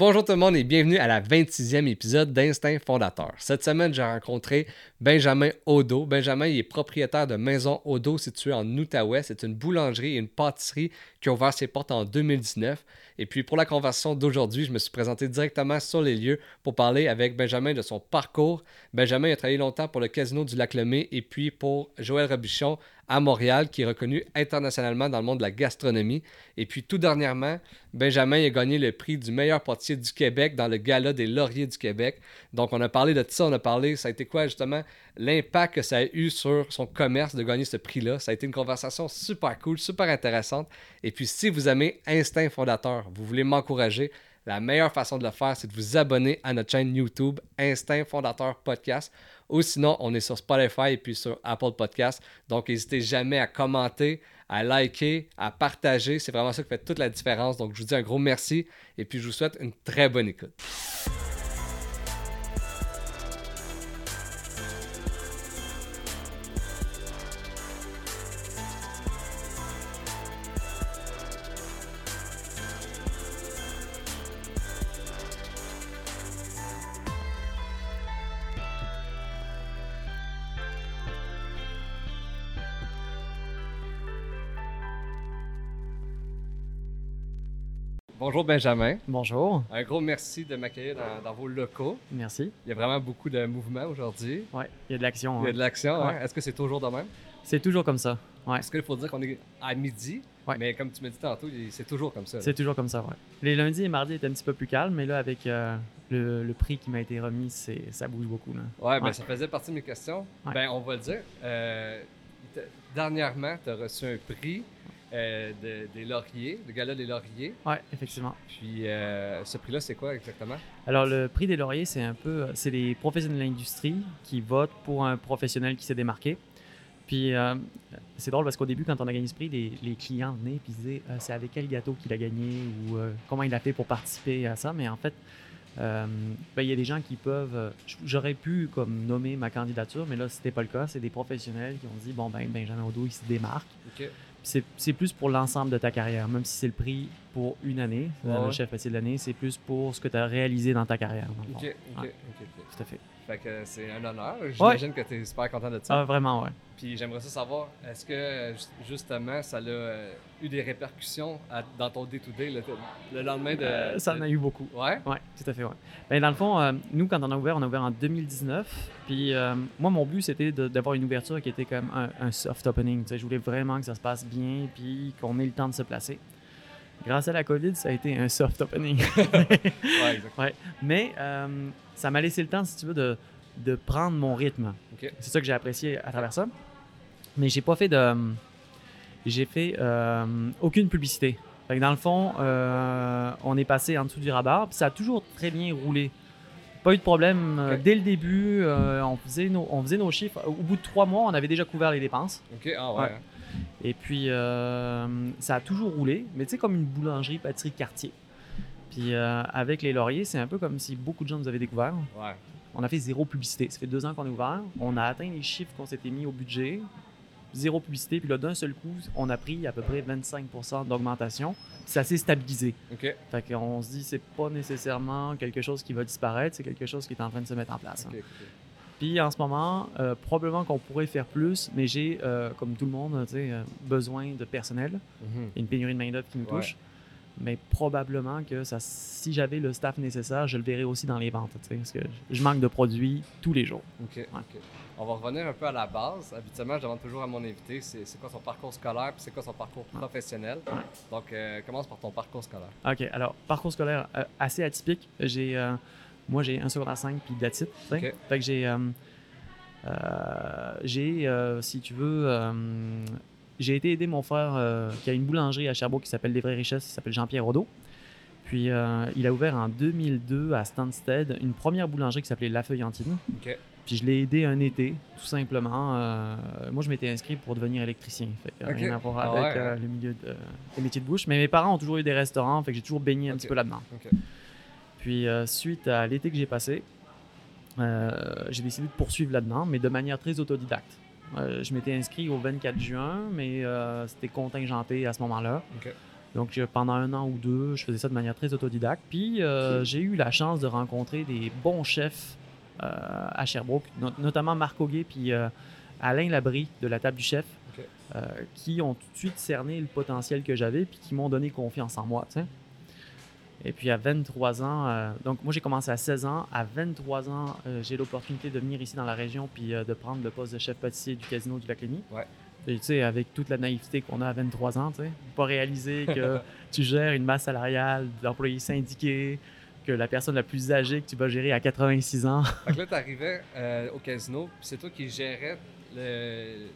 Bonjour tout le monde et bienvenue à la 26e épisode d'Instinct Fondateur. Cette semaine, j'ai rencontré Benjamin Audoux. Benjamin, il est propriétaire de Maison Audoux située en Outaouais. C'est une boulangerie et une pâtisserie qui a ouvert ses portes en 2019. Et puis pour la conversation d'aujourd'hui, je me suis présenté directement sur les lieux pour parler avec Benjamin de son parcours. Benjamin a travaillé longtemps pour le casino du Lac-Leamy et puis pour Joël Robuchon à Montréal, qui est reconnu internationalement dans le monde de la gastronomie. Et puis tout dernièrement, Benjamin a gagné le prix du meilleur pâtissier du Québec dans le Gala des Lauriers du Québec. Donc on a parlé de ça, ça a été quoi justement l'impact que ça a eu sur son commerce de gagner ce prix-là. Ça a été une conversation super cool, super intéressante. Et puis si vous aimez Instinct Fondateur, vous voulez m'encourager, la meilleure façon de le faire, c'est de vous abonner à notre chaîne YouTube Instinct Fondateur Podcast. Ou sinon, on est sur Spotify et puis sur Apple Podcasts. Donc, n'hésitez jamais à commenter, à liker, à partager. C'est vraiment ça qui fait toute la différence. Donc, je vous dis un gros merci et puis je vous souhaite une très bonne écoute. Bonjour Benjamin. Bonjour. Un gros merci de m'accueillir dans vos locaux. Merci. Il y a vraiment beaucoup de mouvement aujourd'hui. Oui, il y a de l'action. Hein? Est-ce que c'est toujours de même? C'est toujours comme ça, oui. Parce qu'il faut dire qu'on est à midi, mais comme tu m'as dit tantôt, c'est toujours comme ça. C'est toujours comme ça, oui. Les lundis et mardis étaient un petit peu plus calmes, mais là, avec le prix qui m'a été remis, ça bouge beaucoup. Oui, ça faisait partie de mes questions. Ouais. On va le dire. Dernièrement, tu as reçu un prix. Des Lauriers, le Gala des Lauriers. Oui, effectivement. Puis ce prix-là, c'est quoi exactement? Alors, le prix des Lauriers, c'est les professionnels de l'industrie qui votent pour un professionnel qui s'est démarqué. Puis c'est drôle parce qu'au début, quand on a gagné ce prix, les clients venaient et disaient c'est avec quel gâteau qu'il a gagné ou comment il a fait pour participer à ça. Mais en fait, y a des gens qui peuvent. J'aurais pu comme nommer ma candidature, mais là, c'était pas le cas. C'est des professionnels qui ont dit Benjamin Audoux, il se démarque. OK. C'est plus pour l'ensemble de ta carrière, même si c'est le prix pour une année, le chef pâtissier de l'année, c'est plus pour ce que tu as réalisé dans ta carrière. OK. Tout à fait. Fait que c'est un honneur. J'imagine que tu es super content de ça. Ah, vraiment, oui. Puis j'aimerais ça savoir, est-ce que justement ça a eu des répercussions dans ton day-to-day le lendemain de… Ça en a eu beaucoup. Oui? Oui, tout à fait, oui. Dans le fond, nous, quand on a ouvert en 2019. Puis moi, mon but, c'était d'avoir une ouverture qui était comme un soft opening. Je voulais vraiment que ça se passe bien puis qu'on ait le temps de se placer. Grâce à la COVID, ça a été un soft opening. Ouais, exactement. Mais ça m'a laissé le temps, si tu veux, de prendre mon rythme. Okay. C'est ça que j'ai apprécié à travers ça. Mais j'ai fait aucune publicité. Fait que dans le fond, on est passé en dessous du radar. Puis ça a toujours très bien roulé. Pas eu de problème. Okay. Dès le début, on faisait nos chiffres. Au bout de 3 mois, on avait déjà couvert les dépenses. OK. Ah ouais. Et puis, ça a toujours roulé, mais tu sais, comme une boulangerie, pâtisserie, quartier. Puis, avec les Lauriers, c'est un peu comme si beaucoup de gens nous avaient découvert. Ouais. On a fait 0 publicité. Ça fait 2 ans qu'on est ouvert. On a atteint les chiffres qu'on s'était mis au budget. 0 publicité. Puis là, d'un seul coup, on a pris à peu près 25% d'augmentation. Ça s'est stabilisé. OK. Fait qu'on se dit, c'est pas nécessairement quelque chose qui va disparaître. C'est quelque chose qui est en train de se mettre en place. Okay, hein. Okay. Puis en ce moment, probablement qu'on pourrait faire plus, mais j'ai, comme tout le monde, besoin de personnel. Mm-hmm. Il y a une pénurie de main-d'œuvre qui nous touche. Mais probablement que si j'avais le staff nécessaire, je le verrais aussi dans les ventes. Parce que je manque de produits tous les jours. Okay, ouais. OK. On va revenir un peu à la base. Habituellement, je demande toujours à mon invité c'est quoi son parcours scolaire puis c'est quoi son parcours professionnel. Ouais. Donc, commence par ton parcours scolaire. OK. Alors, parcours scolaire assez atypique. Moi, j'ai un secondaire 5 puis that's it. Okay. Fait que j'ai été aider mon frère qui a une boulangerie à Sherbrooke qui s'appelle Les Vraies Richesses, qui s'appelle Jean-Pierre Rodeau. Puis il a ouvert en 2002 à Stansted une première boulangerie qui s'appelait La Feuillantine. Okay. Puis je l'ai aidé un été, tout simplement. Moi, je m'étais inscrit pour devenir électricien. Fait que rien à voir avec le milieu des métiers de bouche. Mais mes parents ont toujours eu des restaurants, fait que j'ai toujours baigné un petit peu là-dedans. Okay. Puis suite à l'été que j'ai passé, j'ai décidé de poursuivre là-dedans, mais de manière très autodidacte. Je m'étais inscrit au 24 juin, mais c'était contingenté à ce moment-là. Okay. Donc, pendant un an ou deux, je faisais ça de manière très autodidacte. Puis, j'ai eu la chance de rencontrer des bons chefs à Sherbrooke, notamment Marc Gueye puis Alain Labrie de la Table du Chef, okay. Qui ont tout de suite cerné le potentiel que j'avais puis qui m'ont donné confiance en moi. T'sais. Et puis, à 23 ans, donc moi, j'ai commencé à 16 ans. À 23 ans, j'ai l'opportunité de venir ici dans la région puis de prendre le poste de chef pâtissier du casino du Lac-Leamy. Ouais. Et, tu sais, avec toute la naïveté qu'on a à 23 ans, tu sais, pas réaliser que tu gères une masse salariale d'employés syndiqués, que la personne la plus âgée que tu vas gérer à 86 ans. Fait que là, t'arrivais au casino, puis c'est toi qui gérais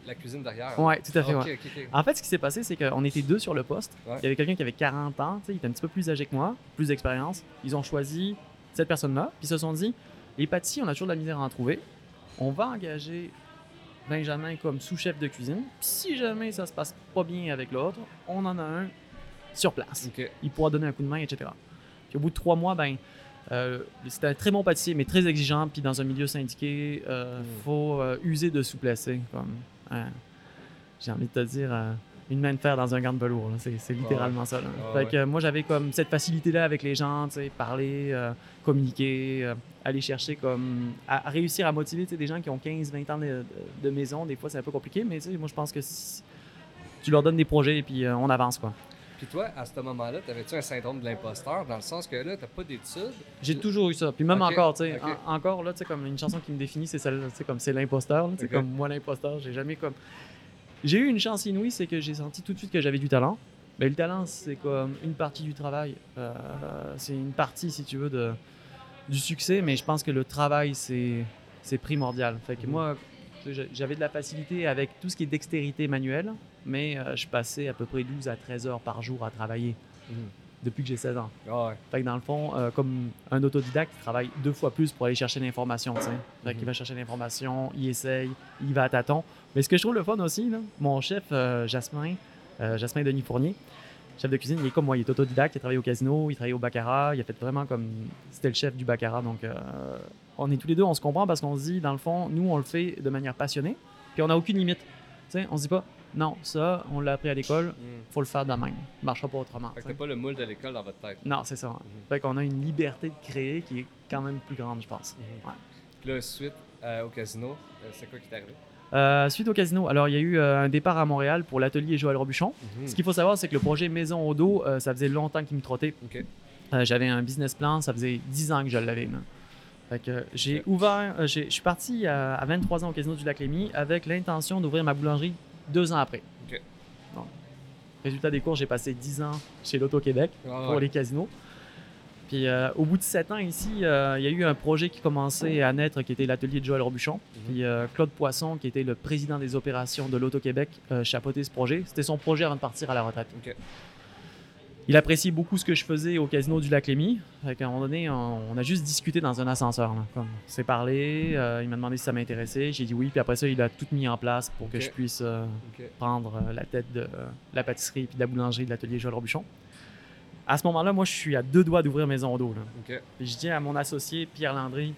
la cuisine derrière. Oui, tout à fait. Okay, ouais. Okay. En fait, ce qui s'est passé, c'est qu'on était deux sur le poste. Ouais. Il y avait quelqu'un qui avait 40 ans, tu sais, il était un petit peu plus âgé que moi, plus d'expérience. Ils ont choisi cette personne-là, puis ils se sont dit, les pâtissiers, on a toujours de la misère à en trouver. On va engager Benjamin comme sous-chef de cuisine. Si jamais ça se passe pas bien avec l'autre, on en a un sur place. Okay. Il pourra donner un coup de main, etc. Puis au bout de 3 mois, c'était un très bon pâtissier, mais très exigeant. Puis dans un milieu syndiqué, faut user de souplesse. Comme, j'ai envie de te dire, une main de fer dans un gant de velours. Là. C'est littéralement ça. Là. Fait que moi, j'avais comme cette facilité-là avec les gens, parler, communiquer, aller chercher, comme à réussir à motiver des gens qui ont 15-20 ans de maison. Des fois, c'est un peu compliqué, mais moi, je pense que si tu leur donnes des projets et puis on avance. Quoi. Puis toi, à ce moment-là, t'avais-tu un syndrome de l'imposteur dans le sens que là, t'as pas d'études? J'ai toujours eu ça. Puis même encore, tu sais, encore là, comme une chanson qui me définit, c'est celle-là, comme c'est l'imposteur. C'est comme moi, l'imposteur, j'ai jamais comme... J'ai eu une chance inouïe, c'est que j'ai senti tout de suite que j'avais du talent. Mais le talent, c'est comme une partie du travail. C'est une partie, si tu veux, du succès. Mais je pense que le travail, c'est primordial. Fait que moi, j'avais de la facilité avec tout ce qui est dextérité manuelle. Mais je passais à peu près 12 à 13 heures par jour à travailler depuis que j'ai 16 ans. Oh, ouais. Fait que dans le fond, comme un autodidacte, il travaille 2 fois plus pour aller chercher l'information. Fait qu'il va chercher l'information, il essaye, il va à tâtons. Mais ce que je trouve le fun aussi, là, mon chef, Jasmin Denis Fournier, chef de cuisine, il est comme moi, il est autodidacte, il a travaillé au casino, il travaille au baccarat, il a fait vraiment comme... C'était le chef du baccarat, donc on est tous les deux, on se comprend parce qu'on se dit, dans le fond, nous, on le fait de manière passionnée, puis on n'a aucune limite. T'sais, on se dit pas, non, ça, on l'a appris à l'école, faut le faire de la même, il marchera pas autrement. Fait que t'as pas le moule de l'école dans votre tête. Non, c'est ça. Fait qu'on a une liberté de créer qui est quand même plus grande, je pense. Puis là, suite au casino, c'est quoi qui t'est arrivé? Suite au casino, alors il y a eu un départ à Montréal pour l'atelier Joël Robuchon. Ce qu'il faut savoir, c'est que le projet Maison Audoux, ça faisait longtemps qu'il me trottait. Okay. J'avais un business plan, ça faisait 10 ans que je l'avais. Fait que, j'ai ouvert, je suis parti à 23 ans au casino du Lac-Leamy avec l'intention d'ouvrir ma boulangerie 2 ans après. Okay. Donc, résultat des cours, j'ai passé 10 ans chez Loto-Québec pour les casinos. Puis au bout de 7 ans ici, il y a eu un projet qui commençait à naître qui était l'atelier de Joël Robuchon. Puis Claude Poisson, qui était le président des opérations de Loto-Québec, chapeautait ce projet. C'était son projet avant de partir à la retraite. Okay. Il appréciait beaucoup ce que je faisais au casino du Lac-Leamy. À un moment donné, on a juste discuté dans un ascenseur. Là. Comme, on s'est parlé, il m'a demandé si ça m'intéressait. J'ai dit oui, puis après ça, il a tout mis en place pour que je puisse prendre la tête de la pâtisserie et de la boulangerie de l'atelier Joël Robuchon. À ce moment-là, moi, je suis à 2 doigts d'ouvrir Maison Audoux. Okay. Je dis à mon associé, Pierre Landry...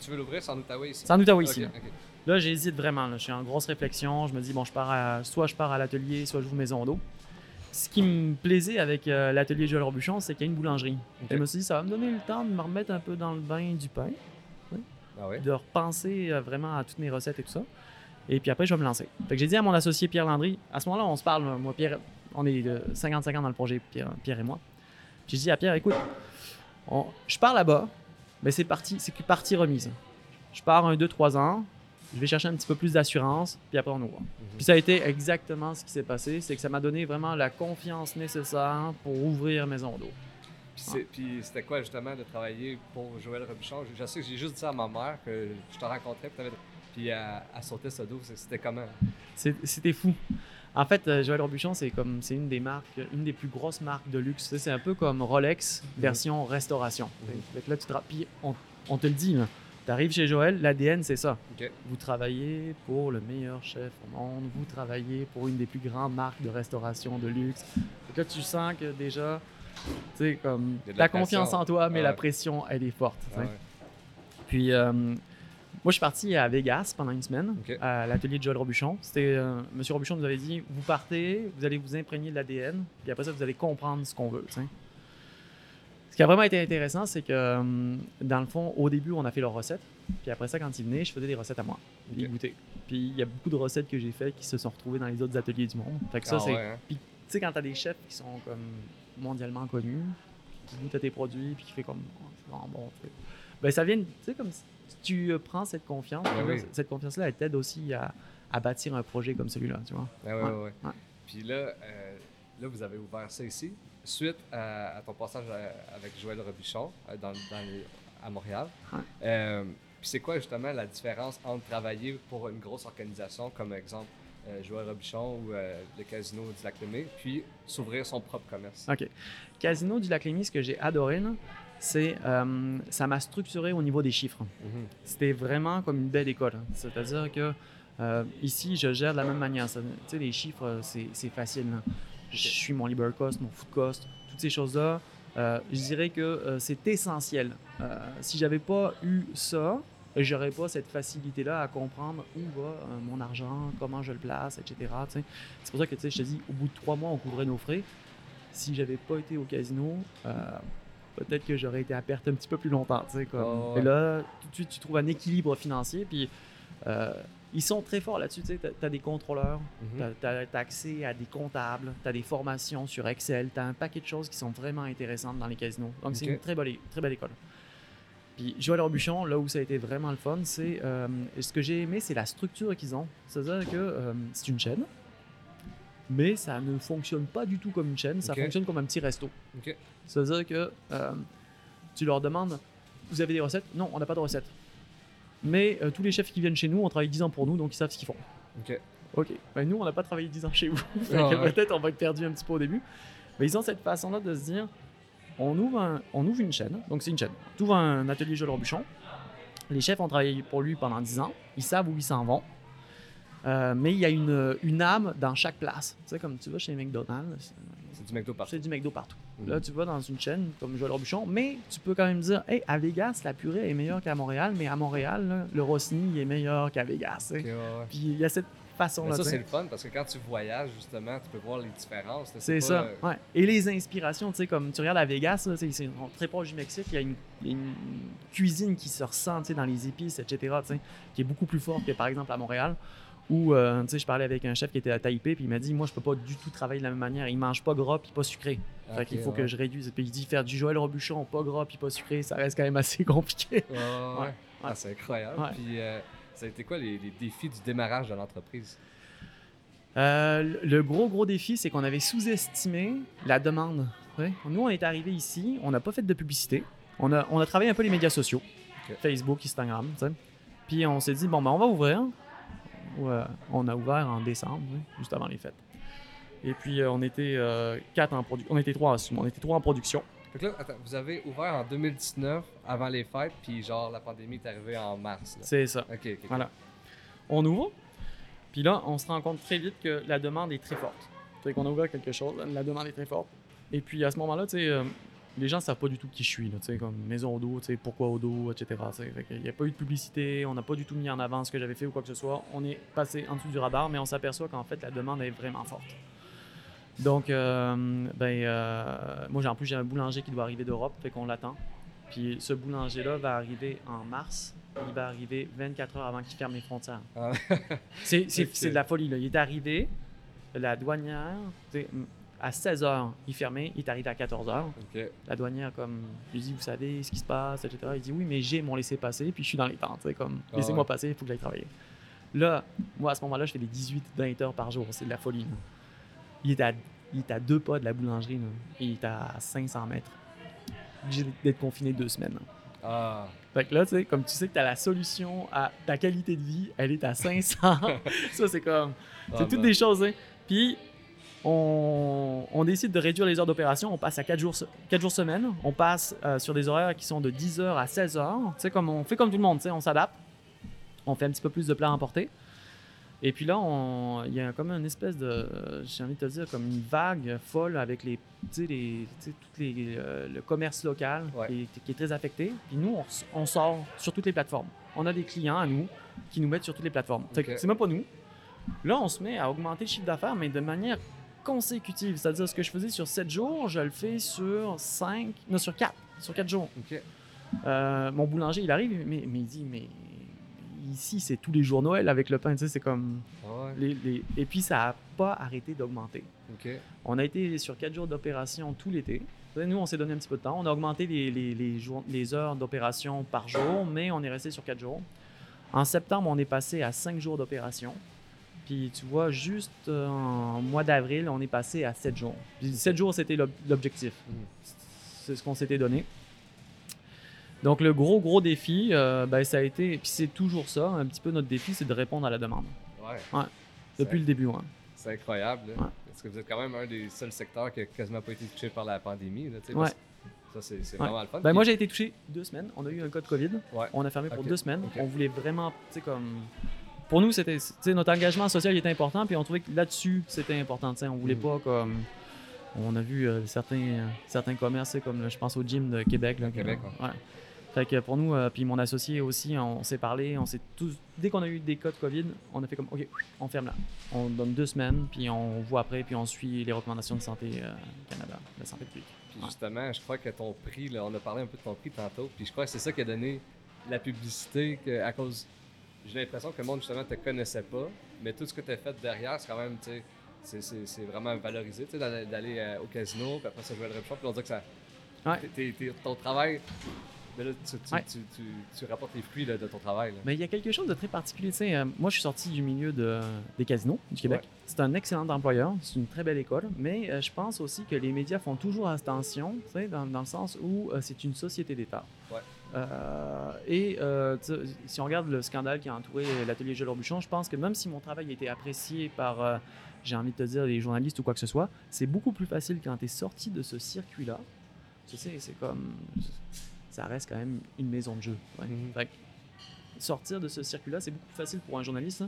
Tu veux l'ouvrir, c'est en Outaouais ici? C'est en Outaouais ici. Okay. Là, j'hésite vraiment. Là. Je suis en grosse réflexion. Je me dis, bon, soit je pars à l'atelier, soit je ouvre Maison Audoux. Ce qui me plaisait avec l'atelier Joël Robuchon, c'est qu'il y a une boulangerie. Okay. Je me suis dit, ça va me donner le temps de me remettre un peu dans le bain du pain. De repenser vraiment à toutes mes recettes et tout ça. Et puis après, je vais me lancer. Fait que j'ai dit à mon associé, Pierre Landry... À ce moment-là, on se parle, moi, Pierre... On est 50-50 dans le projet, Pierre et moi. J'ai dit à Pierre, écoute, je pars là-bas, mais c'est partie remise. Je pars 1, 2, 3 ans, je vais chercher un petit peu plus d'assurance, puis après on ouvre. Puis ça a été exactement ce qui s'est passé, c'est que ça m'a donné vraiment la confiance nécessaire pour ouvrir Maison Audoux. Puis c'était quoi justement de travailler pour Joël Robuchon? Je sais que j'ai juste dit ça à ma mère, que je te rencontrais, puis à sauter ce dos, c'était comment? C'était fou. En fait, Joël Robuchon, c'est une des plus grosses marques de luxe. C'est un peu comme Rolex version restauration. Là, puis on te le dit, tu arrives chez Joël, l'ADN, c'est ça. Okay. Vous travaillez pour le meilleur chef au monde, vous travaillez pour une des plus grandes marques de restauration de luxe. Là, tu sens que déjà, comme, tu as confiance en toi, mais la pression, elle est forte. Puis... Moi, je suis parti à Vegas pendant une semaine, à l'atelier de Joël Robuchon. Monsieur Robuchon nous avait dit, vous partez, vous allez vous imprégner de l'ADN, puis après ça, vous allez comprendre ce qu'on veut. T'sais. Ce qui a vraiment été intéressant, c'est que, dans le fond, au début, on a fait leurs recettes. Puis après ça, quand ils venaient, je faisais des recettes à moi. Ils goûtaient. Puis il y a beaucoup de recettes que j'ai faites qui se sont retrouvées dans les autres ateliers du monde. Fait que ça, c'est... Hein? Puis tu sais, quand t'as des chefs qui sont comme mondialement connus, qui goûtent à tes produits, puis qui fait comme... Oh, c'est vraiment bon. T'sais. Ben ça vient... Tu sais, comme si tu prends cette confiance, cette confiance-là, elle t'aide aussi à bâtir un projet comme celui-là, tu vois. Puis là, vous avez ouvert ça ici, suite à ton passage avec Joël Robuchon à Montréal. Ouais. Puis c'est quoi justement la différence entre travailler pour une grosse organisation comme exemple Joël Robuchon ou le Casino du Lac-Leamy, puis s'ouvrir son propre commerce? OK. Casino du Lac-Leamy, ce que j'ai adoré, là, c'est ça m'a structuré au niveau des chiffres. Mm-hmm. C'était vraiment comme une belle école. Hein. C'est-à-dire que ici, je gère de la même manière. Tu sais, les chiffres, c'est facile. Là. Je suis mon labor cost, mon food cost, toutes ces choses-là. Je dirais que c'est essentiel. Si j'avais pas eu ça, j'aurais pas cette facilité-là à comprendre où va mon argent, comment je le place, etc. T'sais. C'est pour ça que je te dis, au bout de 3 mois, on couvrait nos frais. Si j'avais pas été au casino, peut-être que j'aurais été à perte un petit peu plus longtemps. Comme. Oh, ouais. Et là, tout de suite, tu trouves un équilibre financier. Puis, ils sont très forts là-dessus. Tu as des contrôleurs, mm-hmm. tu as accès à des comptables, tu as des formations sur Excel, tu as un paquet de choses qui sont vraiment intéressantes dans les casinos. Donc, c'est une très belle école. Puis, Joël Robuchon, là où ça a été vraiment le fun, c'est ce que j'ai aimé, c'est la structure qu'ils ont. C'est-à-dire que c'est une chaîne, mais ça ne fonctionne pas du tout comme une chaîne, ça fonctionne comme un petit resto. C'est-à-dire que tu leur demandes, vous avez des recettes? Non, on n'a pas de recettes. Mais tous les chefs qui viennent chez nous ont travaillé 10 ans pour nous, donc ils savent ce qu'ils font. OK. Ben, nous, on n'a pas travaillé 10 ans chez vous. Peut-être on va être perdu un petit peu au début. Mais ils ont cette façon-là de se dire, on ouvre une chaîne. Donc c'est une chaîne. On ouvre un atelier Joël Robuchon. Les chefs ont travaillé pour lui pendant 10 ans. Ils savent où ils s'en vont. Mais il y a une âme dans chaque place. Tu sais, comme tu vas chez McDonald's, c'est du McDo partout. Mmh. Là, tu vas dans une chaîne comme Joël Robuchon, mais tu peux quand même dire, hey, à Vegas, la purée est meilleure qu'à Montréal, mais à Montréal, là, le Rossini est meilleur qu'à Vegas. Puis il y a cette façon-là. Ça, c'est le fun parce que quand tu voyages, justement, tu peux voir les différences. C'est ça. Et les inspirations, tu sais, comme tu regardes à Vegas, là, c'est très proche du Mexique, il y a une cuisine qui se ressent dans les épices, etc., qui est beaucoup plus forte que par exemple à Montréal. Où je parlais avec un chef qui était à Taipei, puis il m'a dit, moi, je peux pas du tout travailler de la même manière. Il mange pas gras, puis pas sucré. Fait qu'il faut que je réduise. Puis il dit, faire du Joël Robuchon, pas gras, puis pas sucré, ça reste quand même assez compliqué. Ah, c'est incroyable. Puis ça a été quoi les défis du démarrage de l'entreprise? Le gros défi, c'est qu'on avait sous-estimé la demande. Ouais. Nous, on est arrivés ici, on n'a pas fait de publicité. On a travaillé un peu les médias sociaux, Facebook, Instagram. T'sais. Puis on s'est dit, bon, ben on va ouvrir. On a ouvert en décembre, juste avant les fêtes. Et puis, on était 3 en production. Donc là, attends, vous avez ouvert en 2019, avant les fêtes, puis genre, la pandémie est arrivée en mars. Là. C'est ça. OK. Voilà. On ouvre, puis là, on se rend compte très vite que la demande est très forte. C'est qu'on a ouvert quelque chose, la demande est très forte. Et puis, à ce moment-là, tu sais, les gens ne savent pas du tout qui je suis, là, comme Maison Audoux, pourquoi Audoux, etc. Il n'y a pas eu de publicité, on n'a pas du tout mis en avant ce que j'avais fait ou quoi que ce soit. On est passé en dessous du radar, mais on s'aperçoit qu'en fait, la demande est vraiment forte. Donc, moi, en plus, j'ai un boulanger qui doit arriver d'Europe, fait qu'on l'attend. Puis ce boulanger-là va arriver en mars. Il va arriver 24 heures avant qu'il ferme les frontières. C'est de la folie, là. Il est arrivé, la douanière... À 16h, il fermait, il est arrivé à 14h. La douanière, comme, lui dit, vous savez ce qui se passe, etc. Il dit, oui, mais j'ai mon laissez-passer, puis je suis dans les temps. Comme, laissez-moi passer, il faut que j'aille travailler. Là, moi, à ce moment-là, je fais des 18-20 heures par jour. C'est de la folie. Là. Il est à 2 pas de la boulangerie. Là. Il est à 500 mètres. J'ai d'être confiné 2 semaines. Là. Ah. Fait que là, tu sais, comme tu sais que tu as la solution à ta qualité de vie, elle est à 500. Ça, c'est comme... C'est toutes des choses, hein. Puis... On décide de réduire les heures d'opération, on passe à 4 jours semaine, on passe sur des horaires qui sont de 10h à 16h, on fait comme tout le monde, on s'adapte, on fait un petit peu plus de plats emportés, Et puis là, il y a comme une espèce de, j'ai envie de te dire, comme une vague folle avec le commerce local qui est très affecté. Puis nous, on sort sur toutes les plateformes. On a des clients à nous qui nous mettent sur toutes les plateformes. Okay. C'est même pas nous. Là, on se met à augmenter le chiffre d'affaires, mais de manière consécutive. C'est-à-dire, ce que je faisais sur 7 jours, je le fais sur 4 jours. Okay. Mon boulanger, il arrive, mais il dit, ici, c'est tous les jours Noël avec le pain, tu sais, c'est comme... Ouais. Et puis, ça n'a pas arrêté d'augmenter. Okay. On a été sur 4 jours d'opération tout l'été. Nous, on s'est donné un petit peu de temps. On a augmenté les heures d'opération par jour, mais on est resté sur 4 jours. En septembre, on est passé à 5 jours d'opération. Puis, tu vois, juste en mois d'avril, on est passé à 7 jours. Puis, 7 jours, c'était l'objectif. C'est ce qu'on s'était donné. Donc, le gros défi, ça a été... Puis c'est toujours ça, un petit peu notre défi, c'est de répondre à la demande. Ouais. Depuis le début, ouais. C'est incroyable. Ouais. Parce que vous êtes quand même un des seuls secteurs qui n'a quasiment pas été touché par la pandémie. Là, ouais. Ça, c'est vraiment le fun. Moi, j'ai été touché 2 semaines. On a eu un cas de COVID. Ouais. On a fermé pour 2 semaines. Okay. On voulait vraiment, tu sais, comme... Pour nous, c'était, notre engagement social était important, puis on trouvait que là-dessus, c'était important. On voulait pas comme... On a vu certains commerces, comme je pense au gym de Québec. Là, Québec, ouais. Fait que pour nous, puis mon associé aussi, on s'est parlé, dès qu'on a eu des cas de COVID, on a fait comme, OK, on ferme là. On donne 2 semaines, puis on voit après, puis on suit les recommandations de Santé Canada, la santé publique. Puis justement, je crois que ton prix, là, on a parlé un peu de ton prix tantôt, puis je crois que c'est ça qui a donné la publicité, à cause, j'ai l'impression que le monde, justement, te connaissait pas, mais tout ce que tu as fait derrière, c'est quand même, tu sais, c'est vraiment valorisé, tu sais, d'aller au casino, puis après ça, Joël Robuchon, puis on dit que ça... Ouais. Ton travail... Mais là, tu rapportes les fruits là, de ton travail. Là. Mais il y a quelque chose de très particulier. Moi, je suis sorti du milieu des casinos du Québec. Ouais. C'est un excellent employeur. C'est une très belle école. Mais je pense aussi que les médias font toujours attention, dans le sens où c'est une société d'État. Ouais. Si on regarde le scandale qui a entouré l'atelier Joël Robuchon, je pense que même si mon travail a été apprécié par, j'ai envie de te dire, les journalistes ou quoi que ce soit, c'est beaucoup plus facile quand tu es sorti de ce circuit-là. Tu sais, c'est comme... ça reste quand même une maison de jeu. Ouais. Fait que sortir de ce circuit-là, c'est beaucoup plus facile pour un journaliste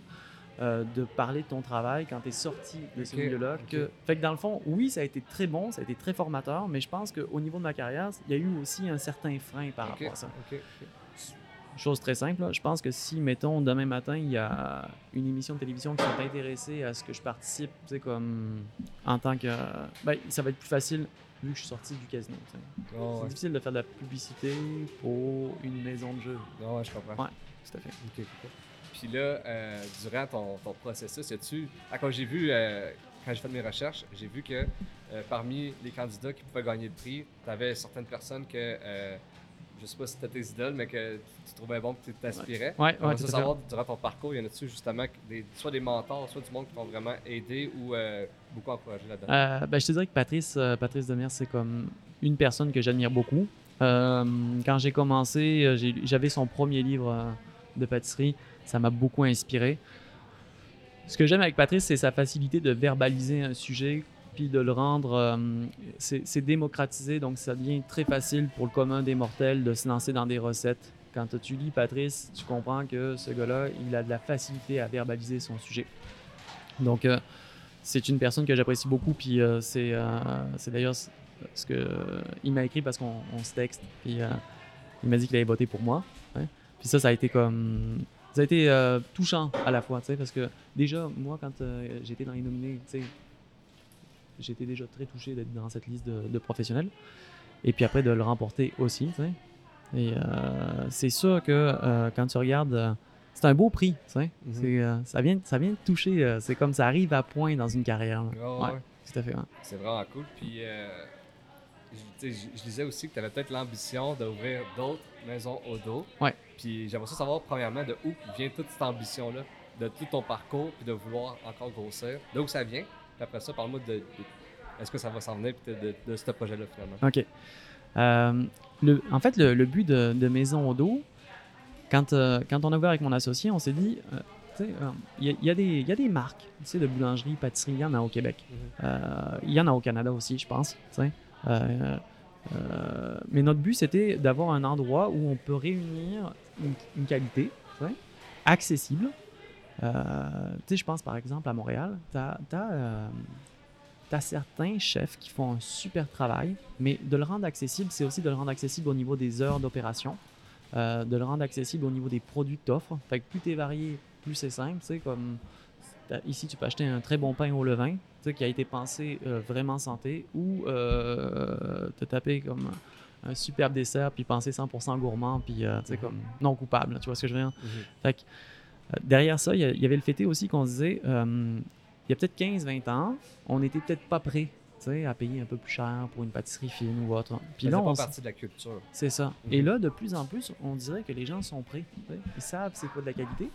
de parler de ton travail quand tu es sorti de ce milieu-là. Fait que dans le fond, oui, ça a été très bon, ça a été très formateur, mais je pense qu'au niveau de ma carrière, il y a eu aussi un certain frein par rapport à ça. Chose très simple, là. Je pense que si, mettons, demain matin, il y a une émission de télévision qui sont intéressés à ce que je participe, tu sais, comme en tant que... ça va être plus facile... vu que je suis sorti du casino. C'est difficile de faire de la publicité pour une maison de jeu. Non, je comprends. Oui, tout à fait. Okay. Puis là, durant ton processus, quand j'ai vu, quand j'ai fait mes recherches, j'ai vu que parmi les candidats qui pouvaient gagner le prix, tu avais certaines personnes que, je ne sais pas si c'était tes idoles, mais que tu trouvais bon, que tu t'inspirais. Oui, ouais, tout à savoir, durant ton parcours, il y en a-tu justement soit des mentors, soit du monde qui t'ont vraiment aidé ou beaucoup encouragé là-dedans? Je te dirais que Patrice Demers, c'est comme une personne que j'admire beaucoup. Quand j'ai commencé, j'avais son premier livre de pâtisserie. Ça m'a beaucoup inspiré. Ce que j'aime avec Patrice, c'est sa facilité de verbaliser un sujet, puis de le rendre, c'est démocratisé, donc ça devient très facile pour le commun des mortels de se lancer dans des recettes. Quand tu lis Patrice, tu comprends que ce gars-là, il a de la facilité à verbaliser son sujet. Donc, c'est une personne que j'apprécie beaucoup, puis c'est d'ailleurs ce qu'il m'a écrit parce qu'on se texte, puis il m'a dit qu'il avait voté pour moi. Ouais. Puis ça a été comme... Ça a été touchant à la fois, tu sais, parce que déjà, moi, quand j'étais dans les nominés, tu sais, j'étais déjà très touché d'être dans cette liste de professionnels. Et puis après, de le remporter aussi. Tu sais. Et c'est sûr que quand tu regardes, c'est un beau prix. Tu sais. Ça vient te toucher. C'est comme ça arrive à point dans une carrière. Oh, ouais. Tout à fait. Ouais. C'est vraiment cool. Puis je disais aussi que tu avais peut-être l'ambition d'ouvrir d'autres maisons Audoux. Ouais. Puis j'aimerais ça savoir, premièrement, de où vient toute cette ambition-là, de tout ton parcours, puis de vouloir encore grossir. D'où ça vient? Après ça, parle-moi de est-ce que ça va s'en venir de ce projet-là, finalement. OK. En fait, le but de Maison Audoux, quand on a ouvert avec mon associé, on s'est dit, il y a des marques de boulangerie, pâtisserie, il y en a au Québec. Il y en a au Canada aussi, je pense. Mais notre but, c'était d'avoir un endroit où on peut réunir une qualité accessible, Tu sais, je pense par exemple à Montréal, t'as certains chefs qui font un super travail, mais de le rendre accessible, c'est aussi de le rendre accessible au niveau des heures d'opération, de le rendre accessible au niveau des produits que t'offres. Fait que plus t'es varié, plus c'est simple. Tu sais, comme ici, tu peux acheter un très bon pain au levain, tu sais, qui a été pensé vraiment santé, ou te taper comme un superbe dessert, puis penser 100% gourmand, puis tu sais, comme non coupable. Tu vois ce que je veux dire? Mm-hmm. Fait que derrière ça, il y avait le fait aussi qu'on se disait, il y a peut-être 15-20 ans, on n'était peut-être pas prêt à payer un peu plus cher pour une pâtisserie fine ou autre. Puis là, c'est pas partie de la culture. C'est ça. Mm-hmm. Et là, de plus en plus, on dirait que les gens sont prêts. T'sais. Ils savent c'est quoi de la qualité.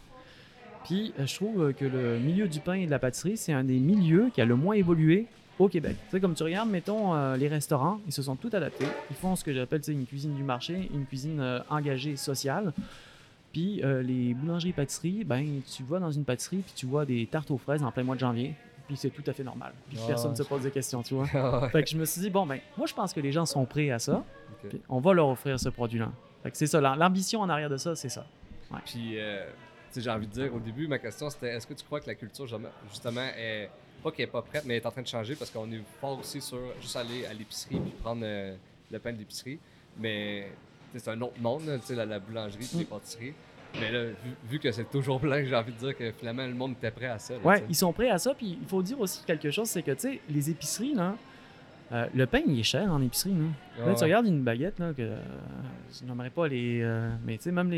Puis je trouve que le milieu du pain et de la pâtisserie, c'est un des milieux qui a le moins évolué au Québec. T'sais, comme tu regardes, mettons, les restaurants, ils se sont tous adaptés. Ils font ce que j'appelle une cuisine du marché, une cuisine engagée, sociale. Puis les boulangeries-pâtisseries, ben, tu vas dans une pâtisserie puis tu vois des tartes aux fraises en plein mois de janvier. Puis c'est tout à fait normal. Puis personne ne se pose des questions, tu vois. Fait que je me suis dit, bon, ben, moi, je pense que les gens sont prêts à ça. Okay. Puis on va leur offrir ce produit-là. Fait que c'est ça. L'ambition en arrière de ça, c'est ça. Ouais. Puis, j'ai envie de dire, au début, ma question, c'était est-ce que tu crois que la culture, justement, est pas qu'elle n'est pas prête, mais elle est en train de changer parce qu'on est fort aussi sur juste aller à l'épicerie puis prendre le pain de l'épicerie. Mais c'est un autre monde, la boulangerie et les pâtisseries. Mais là, vu que c'est toujours plein, j'ai envie de dire que finalement, le monde était prêt à ça. Là, ouais, t'sais. Ils sont prêts à ça. Puis il faut dire aussi quelque chose, c'est que les épiceries, là, le pain, il est cher en épicerie. Là, tu regardes une baguette, là, que je n'aimerais pas les... mais même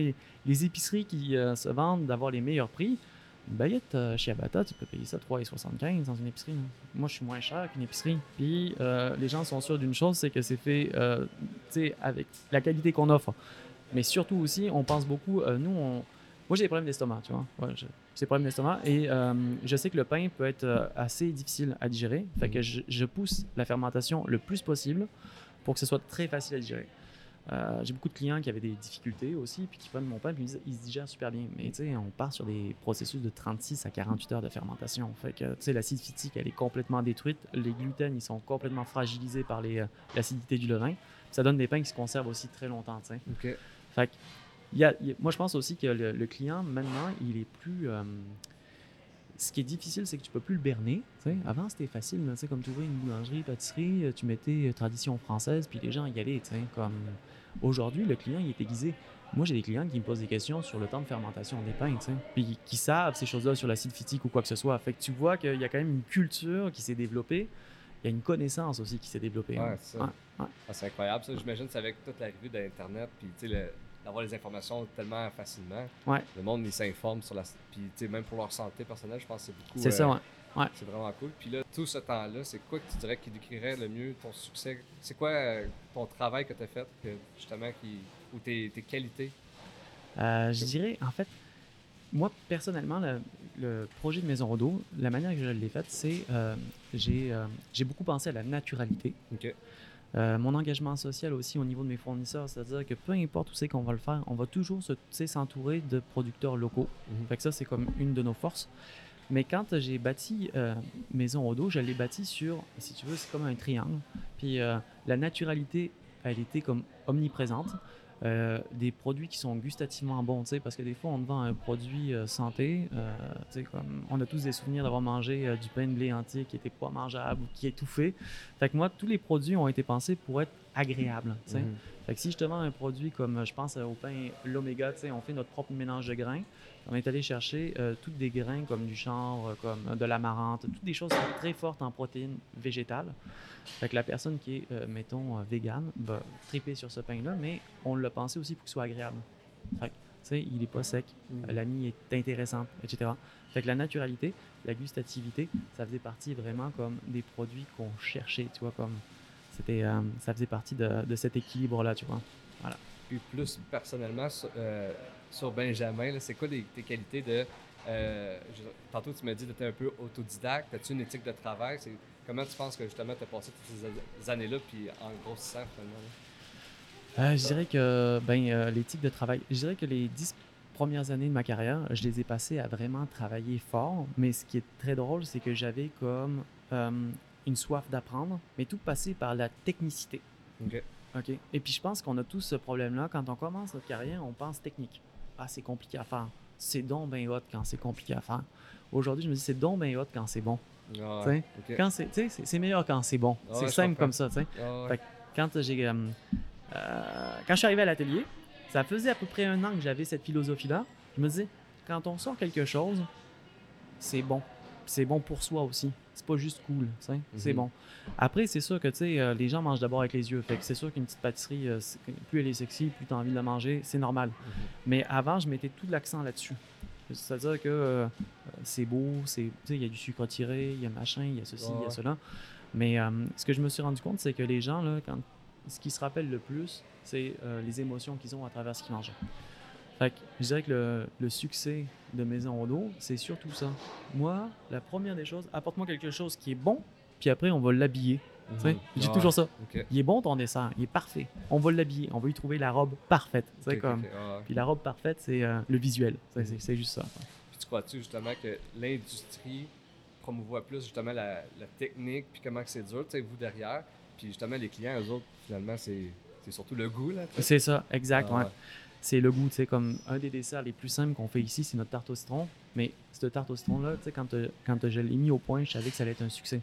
les épiceries qui se vendent d'avoir les meilleurs prix, une baguette chez Abata, tu peux payer ça 3,75 dans une épicerie. Là. Moi, je suis moins cher qu'une épicerie. Puis les gens sont sûrs d'une chose, c'est que c'est fait avec la qualité qu'on offre. Mais surtout aussi, on pense beaucoup... Moi, j'ai des problèmes d'estomac, tu vois. Ouais, j'ai des problèmes d'estomac et je sais que le pain peut être assez difficile à digérer. Fait que je pousse la fermentation le plus possible pour que ce soit très facile à digérer. J'ai beaucoup de clients qui avaient des difficultés aussi, puis qui prennent mon pain, puis ils se digèrent super bien. Mais tu sais, on part sur des processus de 36 à 48 heures de fermentation. Fait que, tu sais, l'acide phytique, elle est complètement détruite. Les gluten, ils sont complètement fragilisés par l'acidité du levain. Ça donne des pains qui se conservent aussi très longtemps, tu sais. Okay. Fait que, moi, je pense aussi que le client, maintenant, il est plus... ce qui est difficile, c'est que tu ne peux plus le berner. T'sais. Avant, c'était facile. Comme tu ouvrais une boulangerie, pâtisserie, tu mettais tradition française, puis les gens y allaient. Comme... Aujourd'hui, le client il est aiguisé. Moi, j'ai des clients qui me posent des questions sur le temps de fermentation des pains, puis qui savent ces choses-là sur l'acide phytique ou quoi que ce soit. Fait que tu vois qu'il y a quand même une culture qui s'est développée. Il y a une connaissance aussi qui s'est développée. Ouais, c'est ça. Ouais, ouais. Ah, c'est incroyable. Ça. J'imagine que c'est avec toute l'arrivée d'Internet, puis d'avoir les informations tellement facilement. Ouais. Le monde, ils s'informent sur puis même pour leur santé personnelle, je pense que c'est beaucoup... C'est ça, ouais. Ouais. C'est vraiment cool. Puis là, tout ce temps-là, c'est quoi que tu dirais qui décrirait le mieux ton succès? C'est quoi ton travail que tu as fait, ou tes qualités? Je dirais, en fait, moi, personnellement, le projet de Maison Audoux, la manière que je l'ai faite, c'est j'ai beaucoup pensé à la naturalité. OK. Mon engagement social aussi au niveau de mes fournisseurs, c'est-à-dire que peu importe où c'est qu'on va le faire, on va toujours s'entourer de producteurs locaux. Fait que ça, c'est comme une de nos forces. Mais quand j'ai bâti Maison Audoux, je l'ai bâti sur, si tu veux, c'est comme un triangle. Puis la naturalité, elle était comme omniprésente. Des produits qui sont gustativement bons, parce que des fois on te vend un produit santé, on a tous des souvenirs d'avoir mangé du pain de blé entier qui n'était pas mangeable ou qui étouffait. Fait que moi, tous les produits ont été pensés pour être agréables. Fait que si je te vends un produit comme, je pense au pain l'Oméga, on fait notre propre mélange de grains. On est allé chercher tous des grains comme du chanvre, comme de l'amarante, toutes des choses qui sont très fortes en protéines végétales. Fait que la personne qui est, végane, va triper sur ce pain-là, mais on l'a pensé aussi pour qu'il soit agréable. Fait que, il n'est pas sec, la mie est intéressante, etc. Fait que la naturalité, la gustativité, ça faisait partie vraiment comme des produits qu'on cherchait, tu vois, comme c'était, ça faisait partie de cet équilibre-là, tu vois. Voilà. Puis plus personnellement, sur Benjamin, là, c'est quoi tes qualités de... tantôt, tu m'as dit que tu étais un peu autodidacte. As-tu une éthique de travail? Comment tu penses que justement tu as passé toutes ces années-là puis en grossissant finalement? Je dirais que l'éthique de travail... Je dirais que les 10 premières années de ma carrière, je les ai passées à vraiment travailler fort. Mais ce qui est très drôle, c'est que j'avais comme une soif d'apprendre, mais tout passé par la technicité. OK. Et puis, je pense qu'on a tous ce problème-là. Quand on commence notre carrière, on pense technique. Ah, c'est compliqué à faire. c'est donc bien hot quand c'est compliqué à faire. Aujourd'hui, je me dis, c'est donc bien hot quand c'est bon. Ah, t'sais, okay. Quand c'est meilleur quand c'est bon. Ah, c'est simple comme ça. Ah, ouais. Fait que quand je suis arrivé à l'atelier, ça faisait à peu près 1 an que j'avais cette philosophie-là. Je me disais, quand on sort quelque chose, c'est bon. C'est bon pour soi aussi. C'est pas juste cool, mm-hmm. C'est bon. Après, c'est sûr que les gens mangent d'abord avec les yeux. Fait que c'est sûr qu'une petite pâtisserie, plus elle est sexy, plus t'as envie de la manger, c'est normal. Mm-hmm. Mais avant, je mettais tout l'accent là-dessus. C'est-à-dire que c'est beau, il y a du sucre tiré, il y a machin, il y a ceci, il y a cela. Mais ce que je me suis rendu compte, c'est que les gens, là, ce qu'ils se rappellent le plus, c'est les émotions qu'ils ont à travers ce qu'ils mangent. Fait que je dirais que le succès de Maison Audoux, c'est surtout ça. Moi, la première des choses, apporte-moi quelque chose qui est bon, puis après, on va l'habiller. Mm-hmm. Je dis toujours ça. Okay. Il est bon ton dessert, il est parfait. On va l'habiller, on va lui trouver la robe parfaite. Puis la robe parfaite, c'est le visuel. C'est juste ça. Puis tu crois-tu justement que l'industrie promouvoit plus justement la technique, puis comment que c'est dur, tu sais, vous derrière, puis justement les clients, eux autres, finalement, c'est surtout le goût, là. T'sais. C'est ça, exact, ouais. C'est le goût, tu sais, comme un des desserts les plus simples qu'on fait ici, c'est notre tarte au citron. Mais cette tarte au citron-là, tu sais, quand je l'ai mis au point, je savais que ça allait être un succès.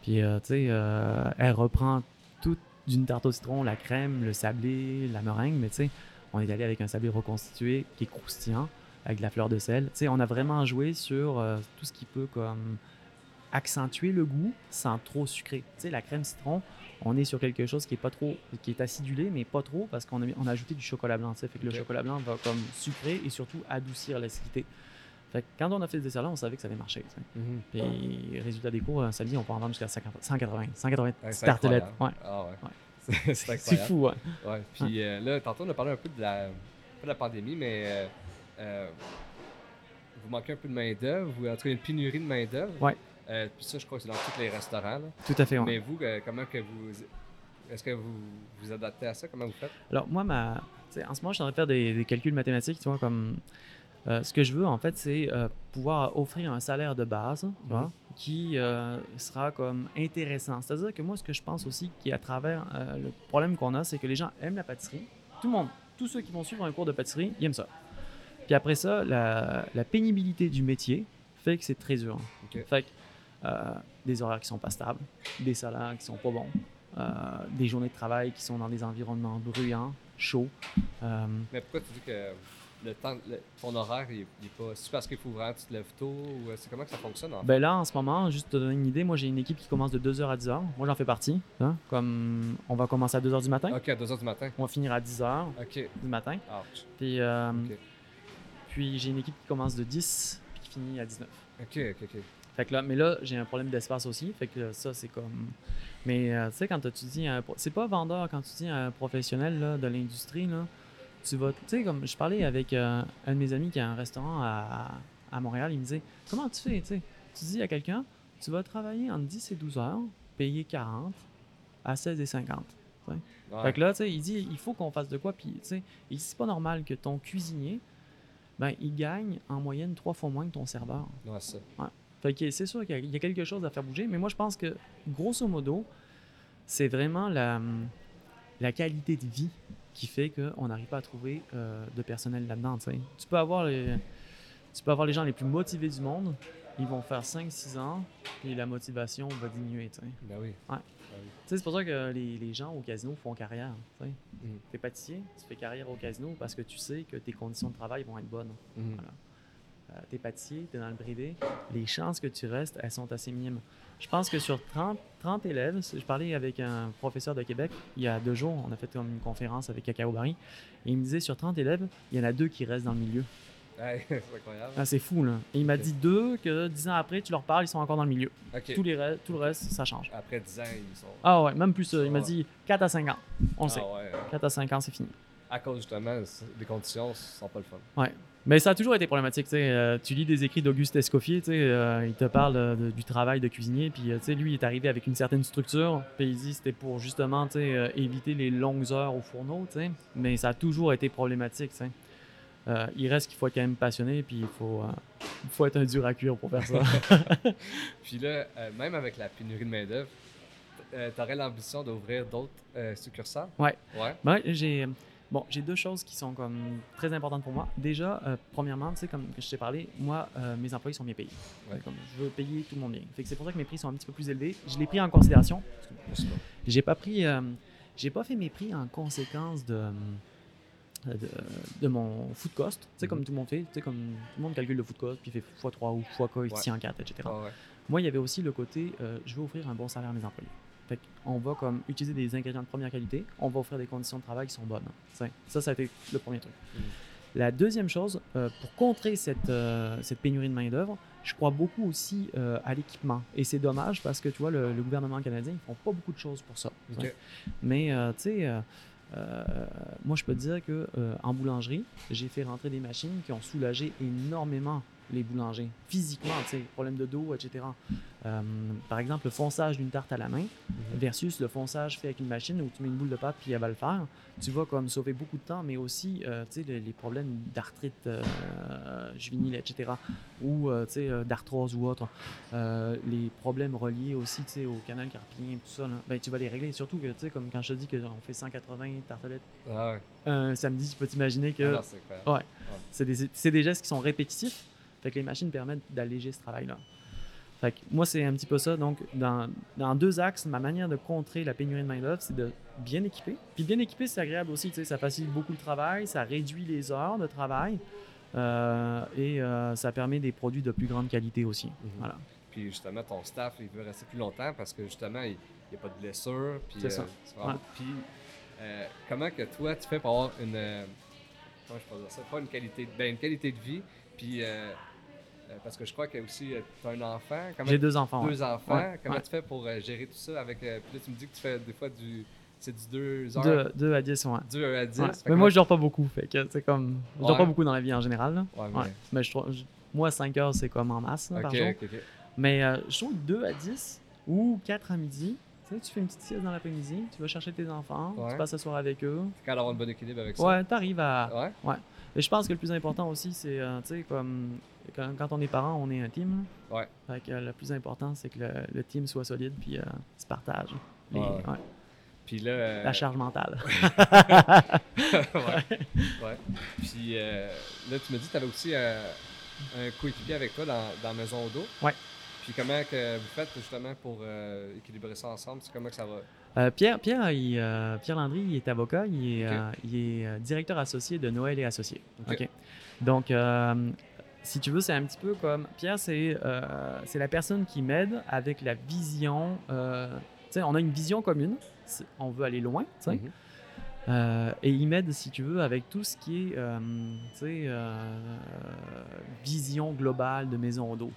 Puis, tu sais, elle reprend tout d'une tarte au citron, la crème, le sablé, la meringue. Mais tu sais, on est allé avec un sablé reconstitué qui est croustillant, avec de la fleur de sel. Tu sais, on a vraiment joué sur tout ce qui peut comme accentuer le goût sans trop sucrer. Tu sais, la crème citron, on est sur quelque chose qui est pas trop, qui est acidulé, mais pas trop, parce qu'on a ajouté du chocolat blanc. Fait que Le chocolat blanc va comme sucrer et surtout adoucir l'acidité. Fait que quand on a fait ce dessert-là, on savait que ça allait marcher. Mm-hmm. Puis, résultat des cours, un samedi, on peut en vendre jusqu'à 180 tartelettes. Ouais. Ah ouais. C'est incroyable. C'est fou, ouais. Puis là, tantôt, on a parlé un peu de la pandémie, mais vous manquez un peu de main-d'œuvre, vous avez une pénurie de main-d'œuvre. Ouais. Puis ça, je crois que c'est dans tous les restaurants. Là. Tout à fait, oui. Mais vous, comment que vous... Est-ce que vous vous adaptez à ça? Comment vous faites? Alors, moi, en ce moment, je suis en train de faire des calculs mathématiques, tu vois, comme... ce que je veux, en fait, c'est pouvoir offrir un salaire de base qui sera comme intéressant. C'est-à-dire que moi, ce que je pense aussi, qu'à travers le problème qu'on a, c'est que les gens aiment la pâtisserie. Tout le monde, tous ceux qui vont suivre un cours de pâtisserie, ils aiment ça. Puis après ça, la pénibilité du métier fait que c'est très dur. Okay. Fait que des horaires qui sont pas stables, des salaires qui sont pas bons, des journées de travail qui sont dans des environnements bruyants, chauds. Mais pourquoi tu dis que... ton horaire, il est pas... C'est parce qu'il faut vraiment que tu te lèves tôt? Ou c'est comment que ça fonctionne? En fait? Ben là, en ce moment, juste te donner une idée, moi, j'ai une équipe qui commence de 2h à 10h. Moi, j'en fais partie. Hein? Comme on va commencer à 2h du matin. OK, à 2h du matin. On va finir à 10h du matin. Ouch. Puis, puis, j'ai une équipe qui commence de 10 et qui finit à 19. OK. Fait que là, mais là, j'ai un problème d'espace aussi. Fait que ça, c'est comme... Mais tu sais, quand tu dis... C'est pas vendeur quand tu dis un professionnel là, de l'industrie, là. Tu vas, tu sais, comme je parlais avec un de mes amis qui a un restaurant à Montréal, il me disait comment tu fais, tu sais, tu dis à quelqu'un, tu vas travailler entre 10 et 12 heures, payer 40 à 16,50. Ouais. Fait que là, tu sais, il dit il faut qu'on fasse de quoi, puis tu sais, il dit c'est pas normal que ton cuisinier, ben il gagne en moyenne 3 fois moins que ton serveur. Ouais, ça. Ouais. Fait que c'est sûr qu'il y a quelque chose à faire bouger, mais moi je pense que grosso modo, c'est vraiment la qualité de vie qui fait qu'on n'arrive pas à trouver de personnel là-dedans. T'sais. Tu peux avoir les gens les plus motivés du monde, ils vont faire 5-6 ans, puis la motivation va diminuer. T'sais. Ben oui. Ouais. Ben oui. C'est pour ça que les gens au casino font carrière. T'es pâtissier, tu fais carrière au casino parce que tu sais que tes conditions de travail vont être bonnes. Mm. Voilà. T'es pâtissier, t'es dans le privé, les chances que tu restes, elles sont assez minimes. Je pense que sur 30 élèves, je parlais avec un professeur de Québec il y a 2 jours, on a fait comme une conférence avec Cacao Barry, et il me disait sur 30 élèves, il y en a 2 qui restent dans le milieu. Hey, c'est incroyable. Ah, c'est fou, là. Et il m'a dit 2 que 10 ans après, tu leur parles, ils sont encore dans le milieu. Okay. Tout le reste, ça change. Après 10 ans, ils sont... Ah ouais, même plus, il m'a dit 4 à 5 ans, on le sait. Ouais, 4 à 5 ans, c'est fini. À cause justement des conditions, ce sont pas le fun. Ouais. Mais ça a toujours été problématique. Tu lis des écrits d'Auguste Escoffier, il te parle du travail de cuisinier. Puis lui, il est arrivé avec une certaine structure. Puis il dit c'était pour justement éviter les longues heures au fourneau. Mais ça a toujours été problématique. Il reste qu'il faut être quand même passionné. Puis il faut être un dur à cuire pour faire ça. Puis là, même avec la pénurie de main-d'œuvre, tu aurais l'ambition d'ouvrir d'autres succursales? Oui. Ouais. Ben, j'ai... Bon, j'ai deux choses qui sont comme très importantes pour moi. Déjà, premièrement, tu sais, comme je t'ai parlé, moi, mes employés sont bien payés. Ouais. Comme, je veux payer tout le monde bien. Fait que c'est pour ça que mes prix sont un petit peu plus élevés. Je l'ai pris en considération. J'ai pas fait mes prix en conséquence de mon food cost, tu sais, comme tout le monde fait, tu sais, comme tout le monde calcule le food cost, puis fait x3 ou x4, etc. Oh, ouais. Moi, il y avait aussi le côté, je veux offrir un bon salaire à mes employés. Fait qu'on va comme utiliser des ingrédients de première qualité, on va offrir des conditions de travail qui sont bonnes. Ça a été le premier truc. La deuxième chose, pour contrer cette pénurie de main-d'œuvre, je crois beaucoup aussi à l'équipement. Et c'est dommage parce que, tu vois, le gouvernement canadien, ils font pas beaucoup de choses pour ça. Okay. Mais, tu sais, moi, je peux te dire qu'en boulangerie, j'ai fait rentrer des machines qui ont soulagé énormément les boulangers, physiquement, tu sais, problème de dos, etc. Par exemple, le fonçage d'une tarte à la main versus le fonçage fait avec une machine où tu mets une boule de pâte puis elle va le faire, tu vas comme sauver beaucoup de temps, mais aussi, tu sais, les problèmes d'arthrite juvénile, etc. ou, tu sais, d'arthrose ou autre. Les problèmes reliés aussi, tu sais, au canal carpien et tout ça, là, ben, tu vas les régler. Surtout que, tu sais, comme quand je te dis qu'on fait 180 tartelettes samedi, tu peux t'imaginer que... Alors, c'est des gestes qui sont répétitifs. Fait que les machines permettent d'alléger ce travail-là. Fait que moi, c'est un petit peu ça. Donc, dans deux axes, ma manière de contrer la pénurie de main-d'œuvre, c'est de bien équiper. Puis bien équiper, c'est agréable aussi. Tu sais, ça facilite beaucoup le travail, ça réduit les heures de travail et ça permet des produits de plus grande qualité aussi. Voilà. Puis justement, ton staff, il veut rester plus longtemps parce que justement, il n'y a pas de blessure. Puis, c'est ça. Puis comment que toi, tu fais pour avoir une... comment je peux dire ça? Pas une qualité... une qualité de vie. Puis... parce que je crois que aussi tu as un enfant. J'ai deux enfants. Comment tu fais pour gérer tout ça avec puis là tu me dis que tu fais des fois du 2 heures. 2 à 10 ouais. 2 à 10. Ouais. Mais moi je dors pas beaucoup, fait que c'est comme je dors pas beaucoup dans la vie en général. Là. Ouais, mais... Ouais. Mais moi 5 heures c'est comme en masse là, par jour. Okay. Mais je trouve 2 à 10 ou 4 à midi, tu sais, tu fais une petite sieste dans l'après-midi, tu vas chercher tes enfants, tu passes le soir avec eux. Tu as un bon équilibre avec ça. Ouais, tu arrives à Et je pense que le plus important aussi, c'est, tu sais, comme quand on est parent, on est un team. Ouais. Fait que le plus important, c'est que le team soit solide puis se partage. Puis là... La charge mentale. Puis là, tu me dis que tu avais aussi un coéquipier avec toi dans Maison Audoux. Ouais. Puis comment que vous faites justement pour équilibrer ça ensemble? Comment que ça va... Pierre Landry, il est avocat, il est directeur associé de Noël et Associés. Okay. Donc, si tu veux, c'est un petit peu comme... Pierre, c'est la personne qui m'aide avec la vision. Tu sais, on a une vision commune, on veut aller loin, tu sais. Et il m'aide, si tu veux, avec tout ce qui est, tu sais, vision globale de Maison Audoux.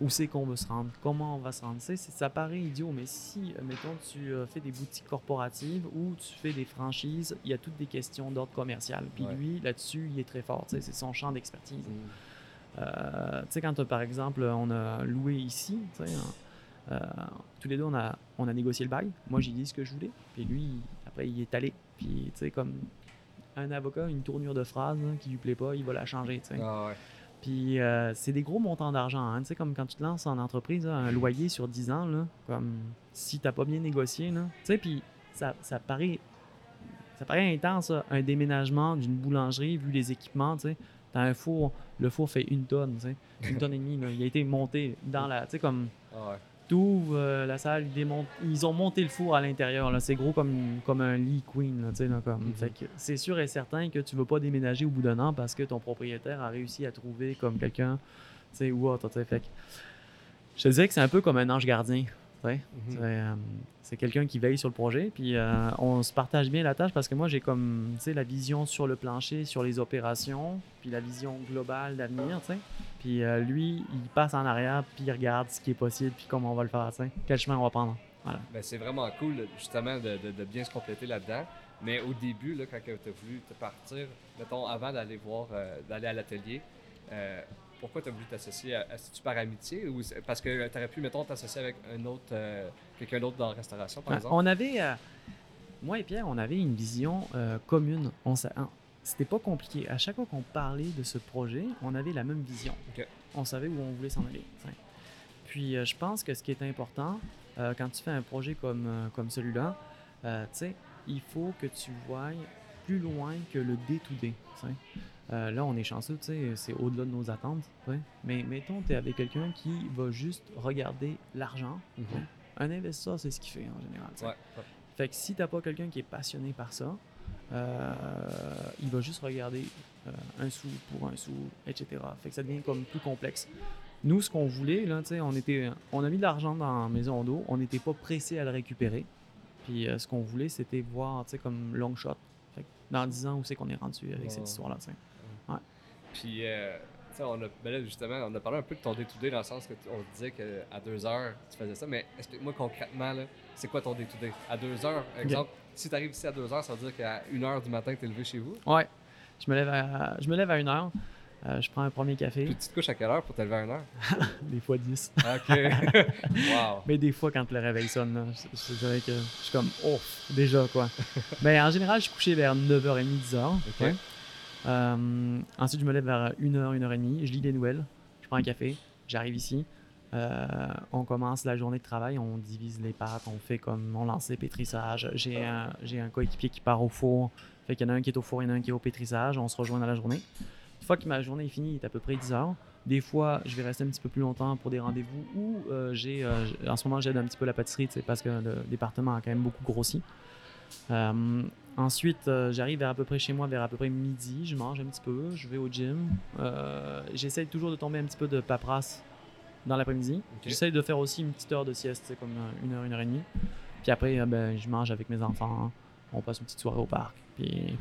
Où c'est qu'on veut se rendre? Comment on va se rendre? Ça paraît idiot, mais si, mettons, tu fais des boutiques corporatives ou tu fais des franchises, il y a toutes des questions d'ordre commercial. Puis lui, là-dessus, il est très fort. C'est son champ d'expertise. Tu sais, quand, par exemple, on a loué ici, tous les deux, on a négocié le bail. Moi, j'ai dit ce que je voulais. Puis lui, après, il est allé. Puis, tu sais, comme un avocat, une tournure de phrase hein, qui lui plaît pas, il va la changer, tu sais. Puis, c'est des gros montants d'argent. Hein. Tu sais, comme quand tu te lances en entreprise, là, un loyer sur 10 ans, là, comme si tu n'as pas bien négocié. Là. Tu sais, puis ça paraît intense, là, un déménagement d'une boulangerie, vu les équipements. Tu sais, tu as un four, le four fait une tonne, tu sais, une tonne et demie. Là, il a été monté dans la. Tu sais, comme tu ouvres la salle, ils ont monté le four à l'intérieur. Là. C'est gros comme un lit queen. Là, tu sais, là, comme, fait que c'est sûr et certain que tu ne veux pas déménager au bout d'un an parce que ton propriétaire a réussi à trouver comme quelqu'un tu sais, ou autre. Tu sais, fait que, je te dirais que c'est un peu comme un ange gardien. Tu sais, c'est quelqu'un qui veille sur le projet. Puis on se partage bien la tâche parce que moi, j'ai comme tu sais, la vision sur le plancher, sur les opérations, puis la vision globale d'avenir. Tu sais. Puis lui, il passe en arrière, puis il regarde ce qui est possible, puis comment on va le faire, t'sais, quel chemin on va prendre. Voilà. Bien, c'est vraiment cool, justement, de bien se compléter là-dedans. Mais au début, là, quand tu as voulu te partir, mettons, avant d'aller à l'atelier, pourquoi tu as voulu t'associer c'est-tu par amitié? Ou parce que tu aurais pu, mettons, t'associer avec quelqu'un d'autre dans la restauration, par exemple? On avait, moi et Pierre, on avait une vision commune. C'était pas compliqué. À chaque fois qu'on parlait de ce projet, on avait la même vision. Okay. On savait où on voulait s'en aller. Puis, je pense que ce qui est important, quand tu fais un projet comme celui-là, il faut que tu voies plus loin que le day-to-day. Là, on est chanceux, c'est au-delà de nos attentes. T'sais. Mais mettons, tu es avec quelqu'un qui va juste regarder l'argent. Mm-hmm. Un investisseur, c'est ce qu'il fait en général. Ouais. Fait que si tu n'as pas quelqu'un qui est passionné par ça, il va juste regarder un sou pour un sou, etc. Fait que ça devient comme plus complexe. Nous, ce qu'on voulait, là, on a mis de l'argent dans Maison Audoux, on n'était pas pressé à le récupérer. Puis ce qu'on voulait, c'était voir comme long shot. Fait que dans 10 ans, où c'est qu'on est rendu avec cette histoire-là. Ouais. Puis on a parlé un peu de ton day-to-day dans le sens que on disait qu'à 2 heures, tu faisais ça. Mais explique-moi concrètement, là, c'est quoi ton day-to-day? À 2 heures, exemple, si tu arrives ici à 2 heures, ça veut dire qu'à 1 heure du matin, tu es levé chez vous? Oui. Je me lève à 1 heure. Je prends un premier café. Puis tu te couches à quelle heure pour te lever à 1 heure? Des fois 10. OK. Wow. Mais des fois, quand le réveil sonne, là, je dirais que je suis comme « Oh! » Déjà, quoi. Mais en général, je suis couché vers 9h30, 10h. OK. Ouais. Ensuite, je me lève vers 1h, 1h30. Je lis les nouvelles. Je prends un café. J'arrive ici. On commence la journée de travail. On divise les pâtes. On lance les pétrissages. J'ai un coéquipier qui part au four. Fait qu'il y en a un qui est au four, il y en a un qui est au pétrissage. On se rejoint dans la journée. Une fois que ma journée est finie, il est à peu près 10 heures. Des fois, je vais rester un petit peu plus longtemps pour des rendez-vous ou en ce moment, j'aide un petit peu la pâtisserie parce que le département a quand même beaucoup grossi. Ensuite, j'arrive vers à peu près chez moi, vers à peu près midi. Je mange un petit peu, je vais au gym. J'essaye toujours de tomber un petit peu de paperasse dans l'après-midi. Okay. J'essaye de faire aussi une petite heure de sieste, comme 1 heure, 1h30. Puis après, je mange avec mes enfants. On passe une petite soirée au parc. Puis...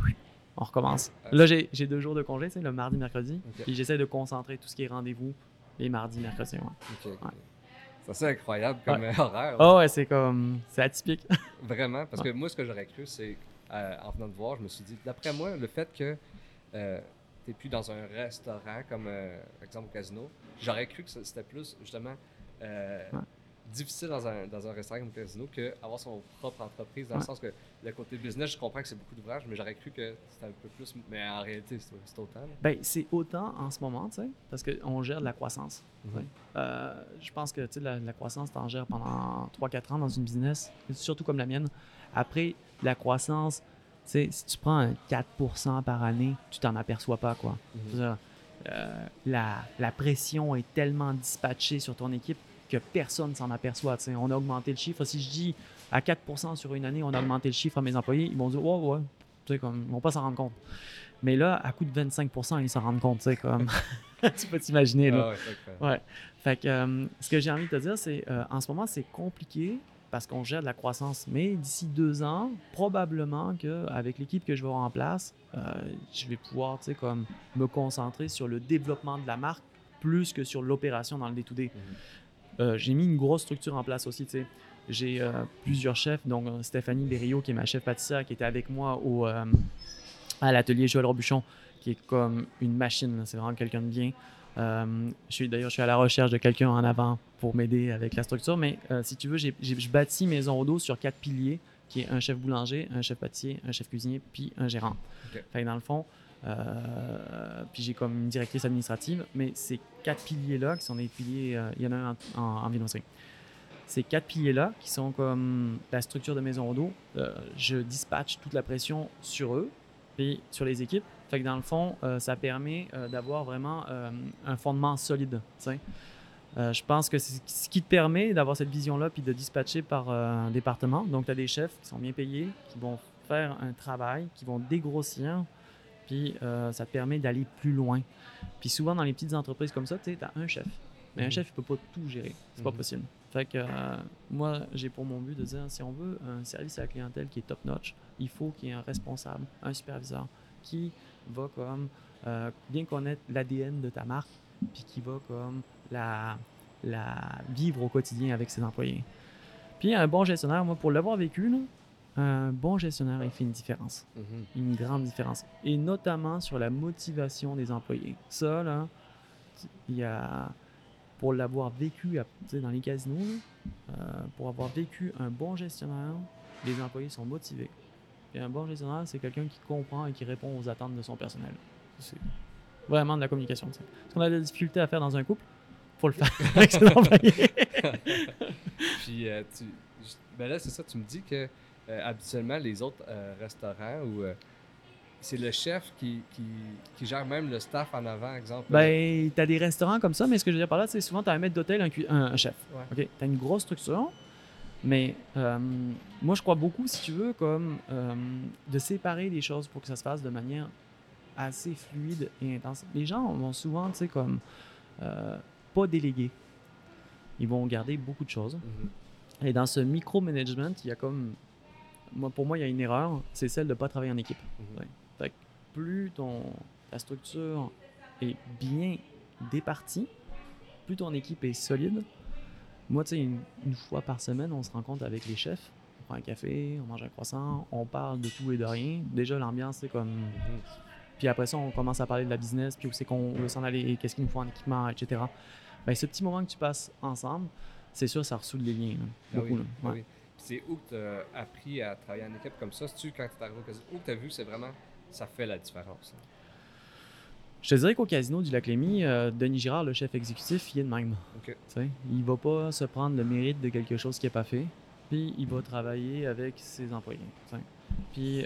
on recommence. Là, j'ai 2 jours de congé, le mardi, mercredi. Okay. Puis j'essaie de concentrer tout ce qui est rendez-vous les mardis, mercredis. Ouais. Okay. Ouais. C'est assez incroyable comme horaire. Ah ouais, c'est atypique. Vraiment, parce que moi, ce que j'aurais cru, c'est en venant te voir, je me suis dit, d'après moi, le fait que tu n'es plus dans un restaurant comme, par exemple, au casino, j'aurais cru que c'était plus, justement, difficile dans un restaurant comme le casino qu'avoir son propre entreprise, dans le sens que le côté business, je comprends que c'est beaucoup d'ouvrage, mais j'aurais cru que c'était un peu plus, mais en réalité, c'est autant. Bien, c'est autant en ce moment, tu sais, parce qu'on gère de la croissance. Mm-hmm. Je pense que la croissance, tu en gères pendant 3-4 ans dans une business, surtout comme la mienne. Après, la croissance, tu sais, si tu prends un 4% par année, tu t'en aperçois pas, quoi. Mm-hmm. La pression est tellement dispatchée sur ton équipe que personne ne s'en aperçoit. T'sais. On a augmenté le chiffre. Si je dis à 4% sur une année, on a augmenté le chiffre à mes employés, ils vont dire « Ouais, ouais ». Comme, ils vont pas s'en rendre compte. Mais là, à coût de 25%, ils s'en rendent compte. Comme... tu peux t'imaginer. Là. Ah, ouais. Fait que, ce que j'ai envie de te dire, c'est en ce moment, c'est compliqué parce qu'on gère de la croissance. Mais d'ici 2 ans, probablement qu'avec l'équipe que je vais avoir en place, je vais pouvoir me concentrer sur le développement de la marque plus que sur l'opération dans le day-to-day. Mm-hmm. J'ai mis une grosse structure en place aussi, tu sais. J'ai plusieurs chefs, donc Stéphanie Berrio, qui est ma chef pâtissière, qui était avec moi à l'atelier Joël Robuchon, qui est comme une machine, là. C'est vraiment quelqu'un de bien. Je suis à la recherche de quelqu'un en avant pour m'aider avec la structure, mais si tu veux, je bâtis Maison Audoux sur 4 piliers, qui est un chef boulanger, un chef pâtissier, un chef cuisinier, puis un gérant. Okay. Fait que dans le fond, puis j'ai comme une directrice administrative, mais ces 4 piliers-là, qui sont des piliers, il y en a un en viennoiserie. Ces 4 piliers-là, qui sont comme la structure de Maison Audoux, je dispatche toute la pression sur eux, puis sur les équipes. Fait que dans le fond, ça permet d'avoir vraiment un fondement solide. Je pense que c'est ce qui te permet d'avoir cette vision-là, puis de dispatcher par un département. Donc, tu as des chefs qui sont bien payés, qui vont faire un travail, qui vont dégrossir. Puis ça te permet d'aller plus loin. Puis souvent, dans les petites entreprises comme ça, tu sais, tu as un chef. Mais un chef, il ne peut pas tout gérer. C'est pas possible. Fait que moi, j'ai pour mon but de dire, si on veut un service à la clientèle qui est top-notch, il faut qu'il y ait un responsable, un superviseur qui va comme bien connaître l'ADN de ta marque puis qui va comme la vivre au quotidien avec ses employés. Puis un bon gestionnaire, moi, pour l'avoir vécu, là, un bon gestionnaire, il fait une différence, une grande différence, et notamment sur la motivation des employés. Ça, là, pour l'avoir vécu dans les casinos, pour avoir vécu un bon gestionnaire, les employés sont motivés. Et un bon gestionnaire, c'est quelqu'un qui comprend et qui répond aux attentes de son personnel. C'est vraiment de la communication. T'sais. Ce qu'on a de la difficulté à faire dans un couple, il faut le faire avec ses employés. Puis, là, c'est ça, tu me dis que habituellement, les autres restaurants ou c'est le chef qui gère même le staff en avant, exemple. Ben, t'as des restaurants comme ça, mais ce que je veux dire par là, c'est souvent t'as un maître d'hôtel, un chef. Ouais. OK? T'as une grosse structure, mais moi, je crois beaucoup, si tu veux, comme de séparer les choses pour que ça se fasse de manière assez fluide et intense. Les gens vont souvent, tu sais, comme pas déléguer. Ils vont garder beaucoup de choses. Mm-hmm. Et dans ce micro-management, il y a comme... pour moi, il y a une erreur, c'est celle de ne pas travailler en équipe. Mm-hmm. Ouais. Fait que plus ta structure est bien départie, plus ton équipe est solide. Moi, tu sais, une fois par semaine, on se rencontre avec les chefs, on prend un café, on mange un croissant, on parle de tout et de rien. Déjà, l'ambiance, c'est comme... Puis après ça, on commence à parler de la business, puis où c'est qu'on veut s'en aller, qu'est-ce qu'il nous faut en équipement, etc. Ben, ce petit moment que tu passes ensemble, c'est sûr, ça ressoule les liens. Là, beaucoup, oui, là. Ouais. Oui. Puis c'est où tu as appris à travailler en équipe comme ça? C'est-tu quand tu es arrivé au casino? Où tu as vu, c'est vraiment, ça fait la différence. Hein? Je te dirais qu'au casino du Lac-Leamy, Denis Girard, le chef exécutif, il est de même. Okay. Il ne va pas se prendre le mérite de quelque chose qu'il n'a pas fait, puis il va travailler avec ses employés, t'sais. Puis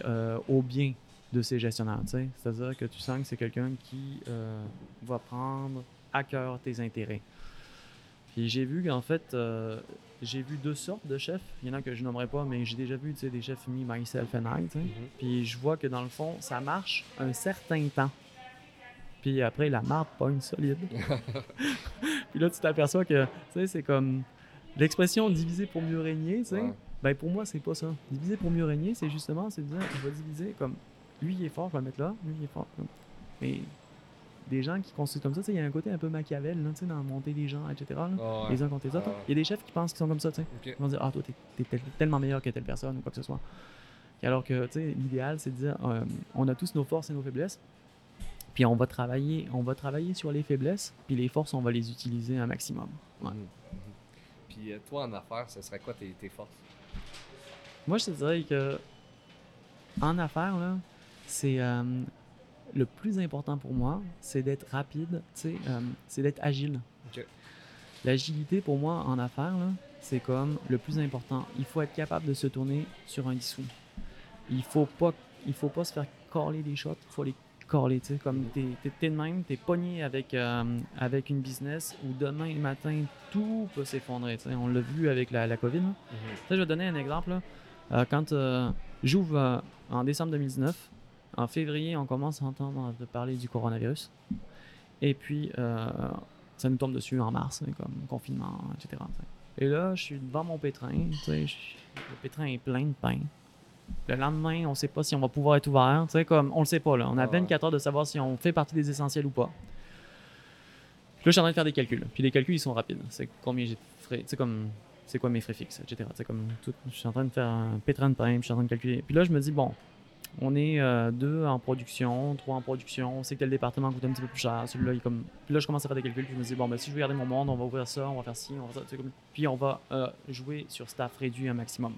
au bien de ses gestionnaires. T'sais. C'est-à-dire que tu sens que c'est quelqu'un qui va prendre à cœur tes intérêts. Puis j'ai vu qu'en fait, j'ai vu deux sortes de chefs. Il y en a que je nommerai pas, mais j'ai déjà vu des chefs me, myself and I. Mm-hmm. Puis je vois que dans le fond, ça marche un certain temps. Puis après, la marde pogne solide. Puis là, tu t'aperçois que c'est comme l'expression diviser pour mieux régner. Ouais. Ben, pour moi, c'est pas ça. Diviser pour mieux régner, c'est justement, c'est de dire, je vais diviser comme lui, il est fort, je vais le mettre là, lui, il est fort. Mais des gens qui construisent comme ça, il y a un côté un peu Machiavel, là, dans la montée des gens, etc. Là, oh, ouais. Les uns contre les autres. Il y a des chefs qui pensent qu'ils sont comme ça. Okay. Ils vont dire, ah, toi, t'es tellement meilleur que telle personne ou quoi que ce soit. Alors que l'idéal, c'est de dire, on a tous nos forces et nos faiblesses, puis on va travailler sur les faiblesses, puis les forces, on va les utiliser un maximum. Ouais. Mm-hmm. Puis toi, en affaires, ce serait quoi tes forces? Moi, je te dirais que en affaires, là, c'est... le plus important pour moi, c'est d'être rapide, c'est d'être agile. Okay. L'agilité, pour moi, en affaires, là, c'est comme le plus important. Il faut être capable de se tourner sur un dissous. Il faut pas se faire corler des shots, il faut les corler. Comme t'es de même, t'es pogné avec une business où demain matin, tout peut s'effondrer. T'sais. On l'a vu avec la COVID. Mm-hmm. Je vais donner un exemple. Là. Quand j'ouvre en décembre 2019, en février, on commence à entendre parler du coronavirus. Et puis, ça nous tombe dessus en mars, comme confinement, etc. Et là, je suis devant mon pétrin. Le pétrin est plein de pain. Le lendemain, on ne sait pas si on va pouvoir être ouvert. Comme, on ne le sait pas. Là. On a 24 heures de savoir si on fait partie des essentiels ou pas. Puis là, je suis en train de faire des calculs. Puis les calculs, ils sont rapides. C'est combien j'ai de frais, comme, c'est quoi mes frais fixes, etc. Comme tout, je suis en train de faire un pétrin de pain, puis je suis en train de calculer. Puis là, je me dis, bon... On est 2 en production, 3 en production. On sait que tel département coûte un petit peu plus cher. Celui-là, il est comme... Puis là, je commence à faire des calculs. Puis je me dis, bon, ben, si je veux garder mon monde, on va ouvrir ça, on va faire ci, on va faire ça. Comme... Puis on va jouer sur staff réduit un maximum.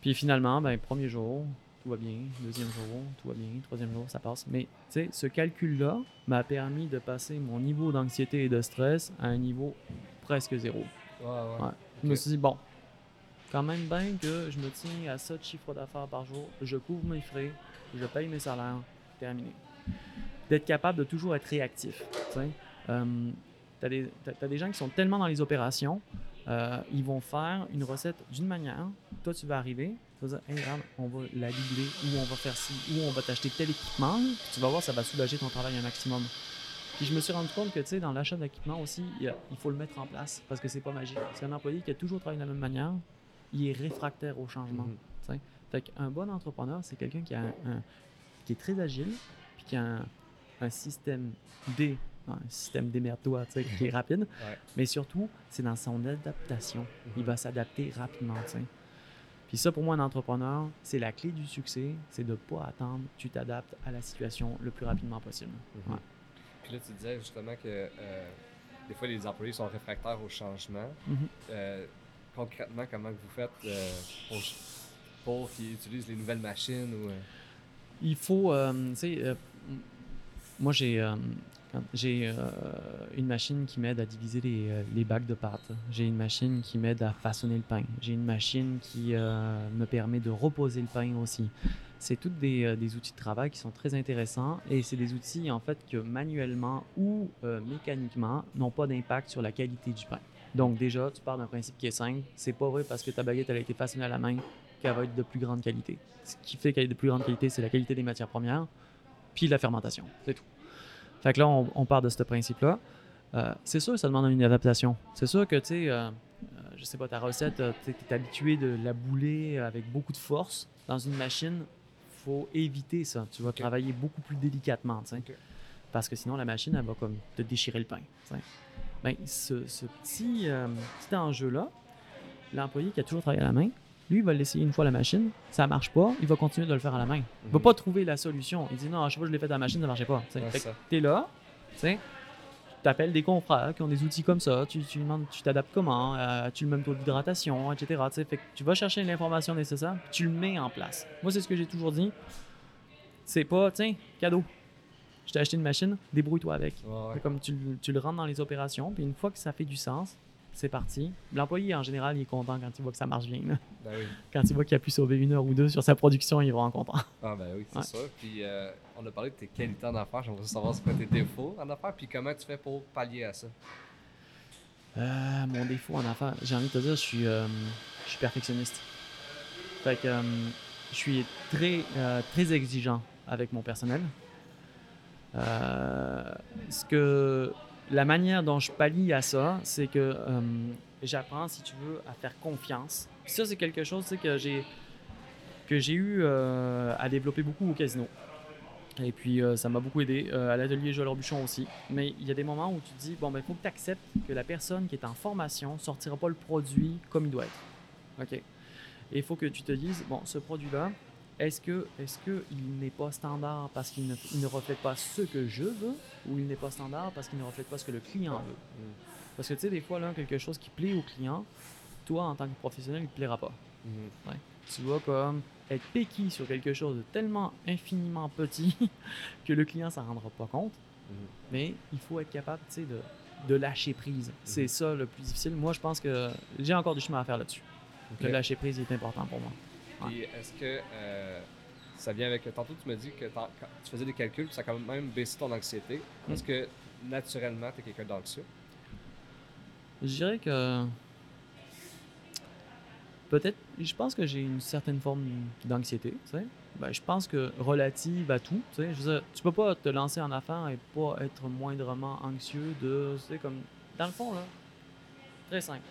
Puis finalement, ben, premier jour, tout va bien. Deuxième jour, tout va bien. Troisième jour, ça passe. Mais tu sais, ce calcul-là m'a permis de passer mon niveau d'anxiété et de stress à un niveau presque zéro. Ouais. Okay. Je me suis dit, bon. Quand même bien que je me tiens à ça de chiffre d'affaires par jour, je couvre mes frais, je paye mes salaires, terminé. D'être capable de toujours être réactif. T'as des gens qui sont tellement dans les opérations, ils vont faire une recette d'une manière, toi tu vas arriver, tu vas dire hey, « regarde, on va la doubler, ou on va faire ci, ou on va t'acheter tel équipement », tu vas voir, ça va soulager ton travail un maximum. Puis je me suis rendu compte que, tu sais, dans l'achat d'équipement aussi, il faut le mettre en place, parce que c'est pas magique. C'est un employé qui a toujours travaillé de la même manière, il est réfractaire au changement. Mm-hmm. Fait qu'un bon entrepreneur, c'est quelqu'un qui, qui est très agile, puis qui a un système démerde-toi, qui est rapide, ouais. Mais surtout, c'est dans son adaptation. Mm-hmm. Il va s'adapter rapidement. T'sais. Puis ça, pour moi, un entrepreneur, c'est la clé du succès, c'est de ne pas attendre, tu t'adaptes à la situation le plus rapidement possible. Mm-hmm. Ouais. Puis là, tu disais justement que des fois, les employés sont réfractaires au changement. Mm-hmm. Concrètement, comment vous faites pour qu'ils utilisent les nouvelles machines? Ou, Il faut, tu sais, moi j'ai une machine qui m'aide à diviser les bacs de pâtes. J'ai une machine qui m'aide à façonner le pain. J'ai une machine qui me permet de reposer le pain aussi. C'est tous des outils de travail qui sont très intéressants et c'est des outils en fait que manuellement ou mécaniquement n'ont pas d'impact sur la qualité du pain. Donc déjà, tu pars d'un principe qui est simple, c'est pas vrai parce que ta baguette elle a été façonnée à la main qu'elle va être de plus grande qualité. Ce qui fait qu'elle est de plus grande qualité, c'est la qualité des matières premières puis la fermentation, c'est tout. Fait que là, on part de ce principe-là. C'est sûr que ça demande une adaptation. C'est sûr que, tu sais, je sais pas, ta recette, tu es habitué de la bouler avec beaucoup de force. Dans une machine, il faut éviter ça. Tu vas travailler beaucoup plus délicatement, tu sais. Okay. Parce que sinon, la machine, elle va comme te déchirer le pain, tu sais. Bien, ce petit enjeu-là, l'employé qui a toujours travaillé à la main, lui, il va l'essayer une fois à la machine. Ça ne marche pas, il va continuer de le faire à la main. Il ne va pas trouver la solution. Il dit non, je sais pas, je l'ai fait à la machine, ça ne marchait pas. Tu es là, tu appelles des confrères qui ont des outils comme ça. Tu demandes, tu t'adaptes comment, tu le même taux d'hydratation, etc. Fait que tu vas chercher l'information nécessaire, puis tu le mets en place. Moi, c'est ce que j'ai toujours dit. C'est pas, tiens, cadeau. Je t'ai acheté une machine, débrouille-toi avec. Oh, ouais. Comme tu le rentres dans les opérations, puis une fois que ça fait du sens, c'est parti. L'employé, en général, il est content quand il voit que ça marche bien. Ben oui. Quand il voit qu'il a pu sauver 1 heure ou 2 sur sa production, il est vraiment content. Ah ben oui, c'est sûr. Puis on a parlé de tes qualités en affaires. J'aimerais savoir ce que tes défauts en affaires, puis comment tu fais pour pallier à ça. Mon défaut en affaires, j'ai envie de te dire, je suis perfectionniste. Fait que je suis très exigeant avec mon personnel. La manière dont je pallie à ça, c'est que j'apprends, si tu veux, à faire confiance. Puis ça, c'est quelque chose que j'ai eu à développer beaucoup au casino. Et puis, ça m'a beaucoup aidé. À l'atelier Joël Robuchon aussi. Mais il y a des moments où tu te dis, bon, ben, il faut que tu acceptes que la personne qui est en formation ne sortira pas le produit comme il doit être. OK. Et il faut que tu te dises, bon, ce produit-là, est-ce qu'il n'est pas standard parce qu'il ne reflète pas ce que je veux ou il n'est pas standard parce qu'il ne reflète pas ce que le client veut? Parce que, tu sais, des fois, là, quelque chose qui plaît au client, toi, en tant que professionnel, il ne te plaira pas. Ouais. Tu vas comme être péquis sur quelque chose de tellement infiniment petit que le client ne s'en rendra pas compte. Mais il faut être capable, tu sais, de lâcher prise. C'est ça le plus difficile. Moi, je pense que j'ai encore du chemin à faire là-dessus. Okay. Le lâcher prise est important pour moi. Puis est-ce que ça vient avec... Tantôt, tu m'as dit que tu faisais des calculs puis ça a quand même baissé ton anxiété. Est-ce que, naturellement, tu es quelqu'un d'anxieux? Je dirais que... Peut-être... Je pense que j'ai une certaine forme d'anxiété, tu sais. Ben, je pense que relative à tout, tu sais. Je veux dire, tu peux pas te lancer en affaires et pas être moindrement anxieux de... Tu sais, comme... Dans le fond, là, très simple.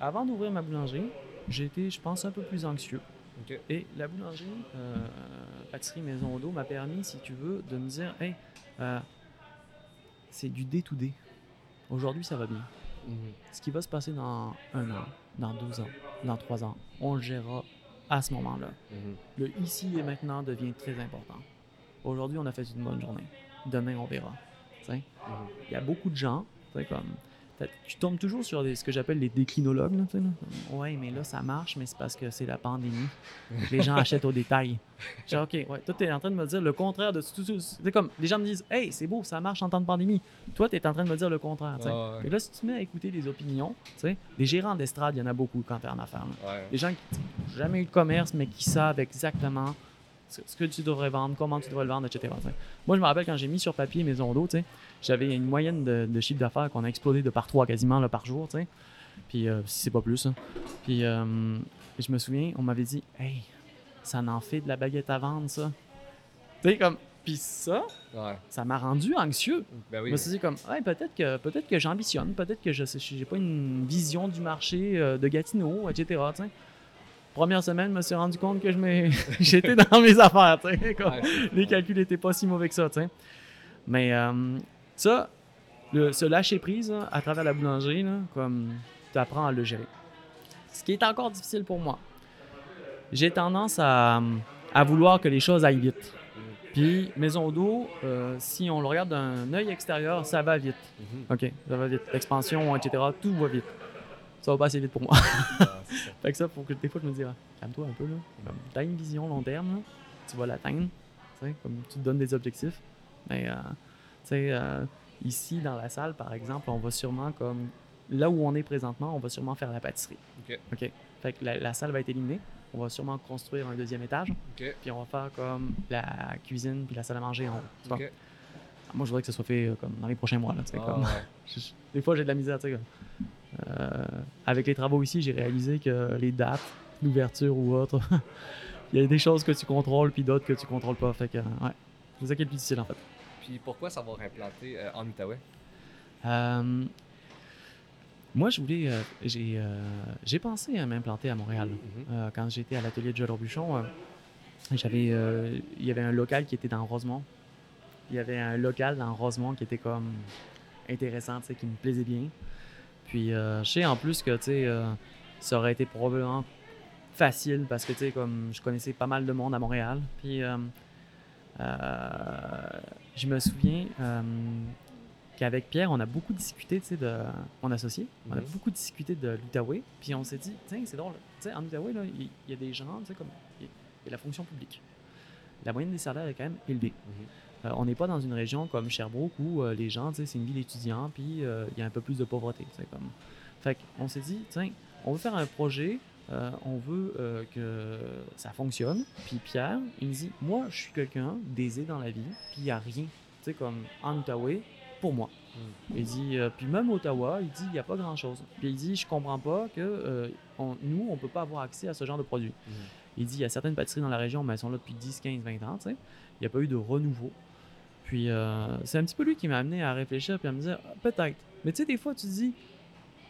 Avant d'ouvrir ma boulangerie, j'étais, je pense, un peu plus anxieux. Okay. Et la boulangerie, pâtisserie Maison Audoux, m'a permis, si tu veux, de me dire « Hey, c'est du day-to-day. Aujourd'hui, ça va bien. Ce qui va se passer dans 1 an, dans 12 ans, dans 3 ans, on le gérera à ce moment-là. Le ici et maintenant devient très important. Aujourd'hui, on a fait une bonne journée. Demain, on verra. » Il y a beaucoup de gens, c'est comme... Tu tombes toujours sur ce que j'appelle les déclinologues. Là, ouais, mais là, ça marche, mais c'est parce que c'est la pandémie. Les gens achètent au détail. Genre, OK, ouais, toi, tu es en train de me dire le contraire de tout. C'est comme, les gens me disent, hey, c'est beau, ça marche en temps de pandémie. Toi, tu es en train de me dire le contraire. Oh, ouais. Et là, si tu te mets à écouter des opinions, des gérants d'estrade, il y en a beaucoup quand tu es en affaires. Ouais. Des gens qui n'ont jamais eu de commerce, mais qui savent exactement ce que tu devrais vendre, comment tu devrais le vendre, etc. T'sais. Moi, je me rappelle quand j'ai mis sur papier Maison Audoux, j'avais une moyenne de chiffre d'affaires qu'on a explosé de par 3 quasiment là, par jour, t'sais. Puis si c'est pas plus. Hein. Puis je me souviens, on m'avait dit « Hey, ça en fait de la baguette à vendre, ça. » Tu sais, comme, puis ça, ouais. Ça m'a rendu anxieux. Ben oui, je me suis dit comme « Hey, peut-être que j'ambitionne, peut-être que je n'ai pas une vision du marché de Gatineau, etc. » t'sais. Première semaine, je me suis rendu compte que j'étais dans mes affaires. Comme, les calculs n'étaient pas si mauvais que ça. T'sais. Mais ça, se lâcher prise là, à travers la boulangerie, tu apprends à le gérer. Ce qui est encore difficile pour moi, j'ai tendance à vouloir que les choses aillent vite. Puis Maison Audoux, si on le regarde d'un œil extérieur, ça va vite. OK, ça va vite. L'expansion, etc., tout va vite. Ça va pas assez vite pour moi. Fait que ça, pour que des fois, je me dise, calme-toi un peu, là. T'as une vision long terme, là. Tu vas l'atteindre, comme tu te donnes des objectifs. Mais, ici, dans la salle, par exemple, on va sûrement, comme là où on est présentement, on va sûrement faire la pâtisserie. OK. Fait que la salle va être éliminée. On va sûrement construire un deuxième étage. Okay. Puis on va faire comme la cuisine puis la salle à manger en haut. Okay. Moi, je voudrais que ça soit fait comme dans les prochains mois. Là, comme... Des fois, j'ai de la misère. Avec les travaux ici, j'ai réalisé que les dates d'ouverture ou autre, il y a des choses que tu contrôles puis d'autres que tu contrôles pas. Fait que, ouais, c'est ça qui est le plus difficile en fait. Puis pourquoi savoir implanter en Outaouais? Moi, je voulais, j'ai pensé à m'implanter à Montréal. Mm-hmm. Quand j'étais à l'atelier de Joël Robuchon, il y avait un local qui était dans Rosemont. Il y avait un local dans Rosemont qui était comme intéressant, tu sais, qui me plaisait bien. Puis je sais en plus que, tu sais, ça aurait été probablement facile parce que, tu sais, comme je connaissais pas mal de monde à Montréal. Puis je me souviens... qu'avec Pierre, on a beaucoup discuté, tu sais, de mon associé, on a beaucoup discuté de l'Outaouais, puis on s'est dit, tiens, c'est drôle, tu sais, en Outaouais, là, il y a des gens, tu sais, comme, il y a la fonction publique. La moyenne des salaires est quand même élevée. Mm-hmm. On n'est pas dans une région comme Sherbrooke où les gens, tu sais, c'est une ville étudiante, puis il y a un peu plus de pauvreté, tu sais, comme. Fait qu'on s'est dit, tiens, on veut faire un projet, on veut que ça fonctionne, puis Pierre, il me dit, moi, je suis quelqu'un d'aisé dans la vie, puis il n'y a rien, tu sais, comme, en Outaouais, pour moi. Il dit, puis même Ottawa, il dit, il n'y a pas grand-chose. Puis il dit, je comprends pas que nous, on ne peut pas avoir accès à ce genre de produit. Mm. Il dit, il y a certaines pâtisseries dans la région, mais elles sont là depuis 10, 15, 20 ans, tu sais. Il n'y a pas eu de renouveau. Puis c'est un petit peu lui qui m'a amené à réfléchir puis à me dire, peut-être. Mais tu sais, des fois, tu dis,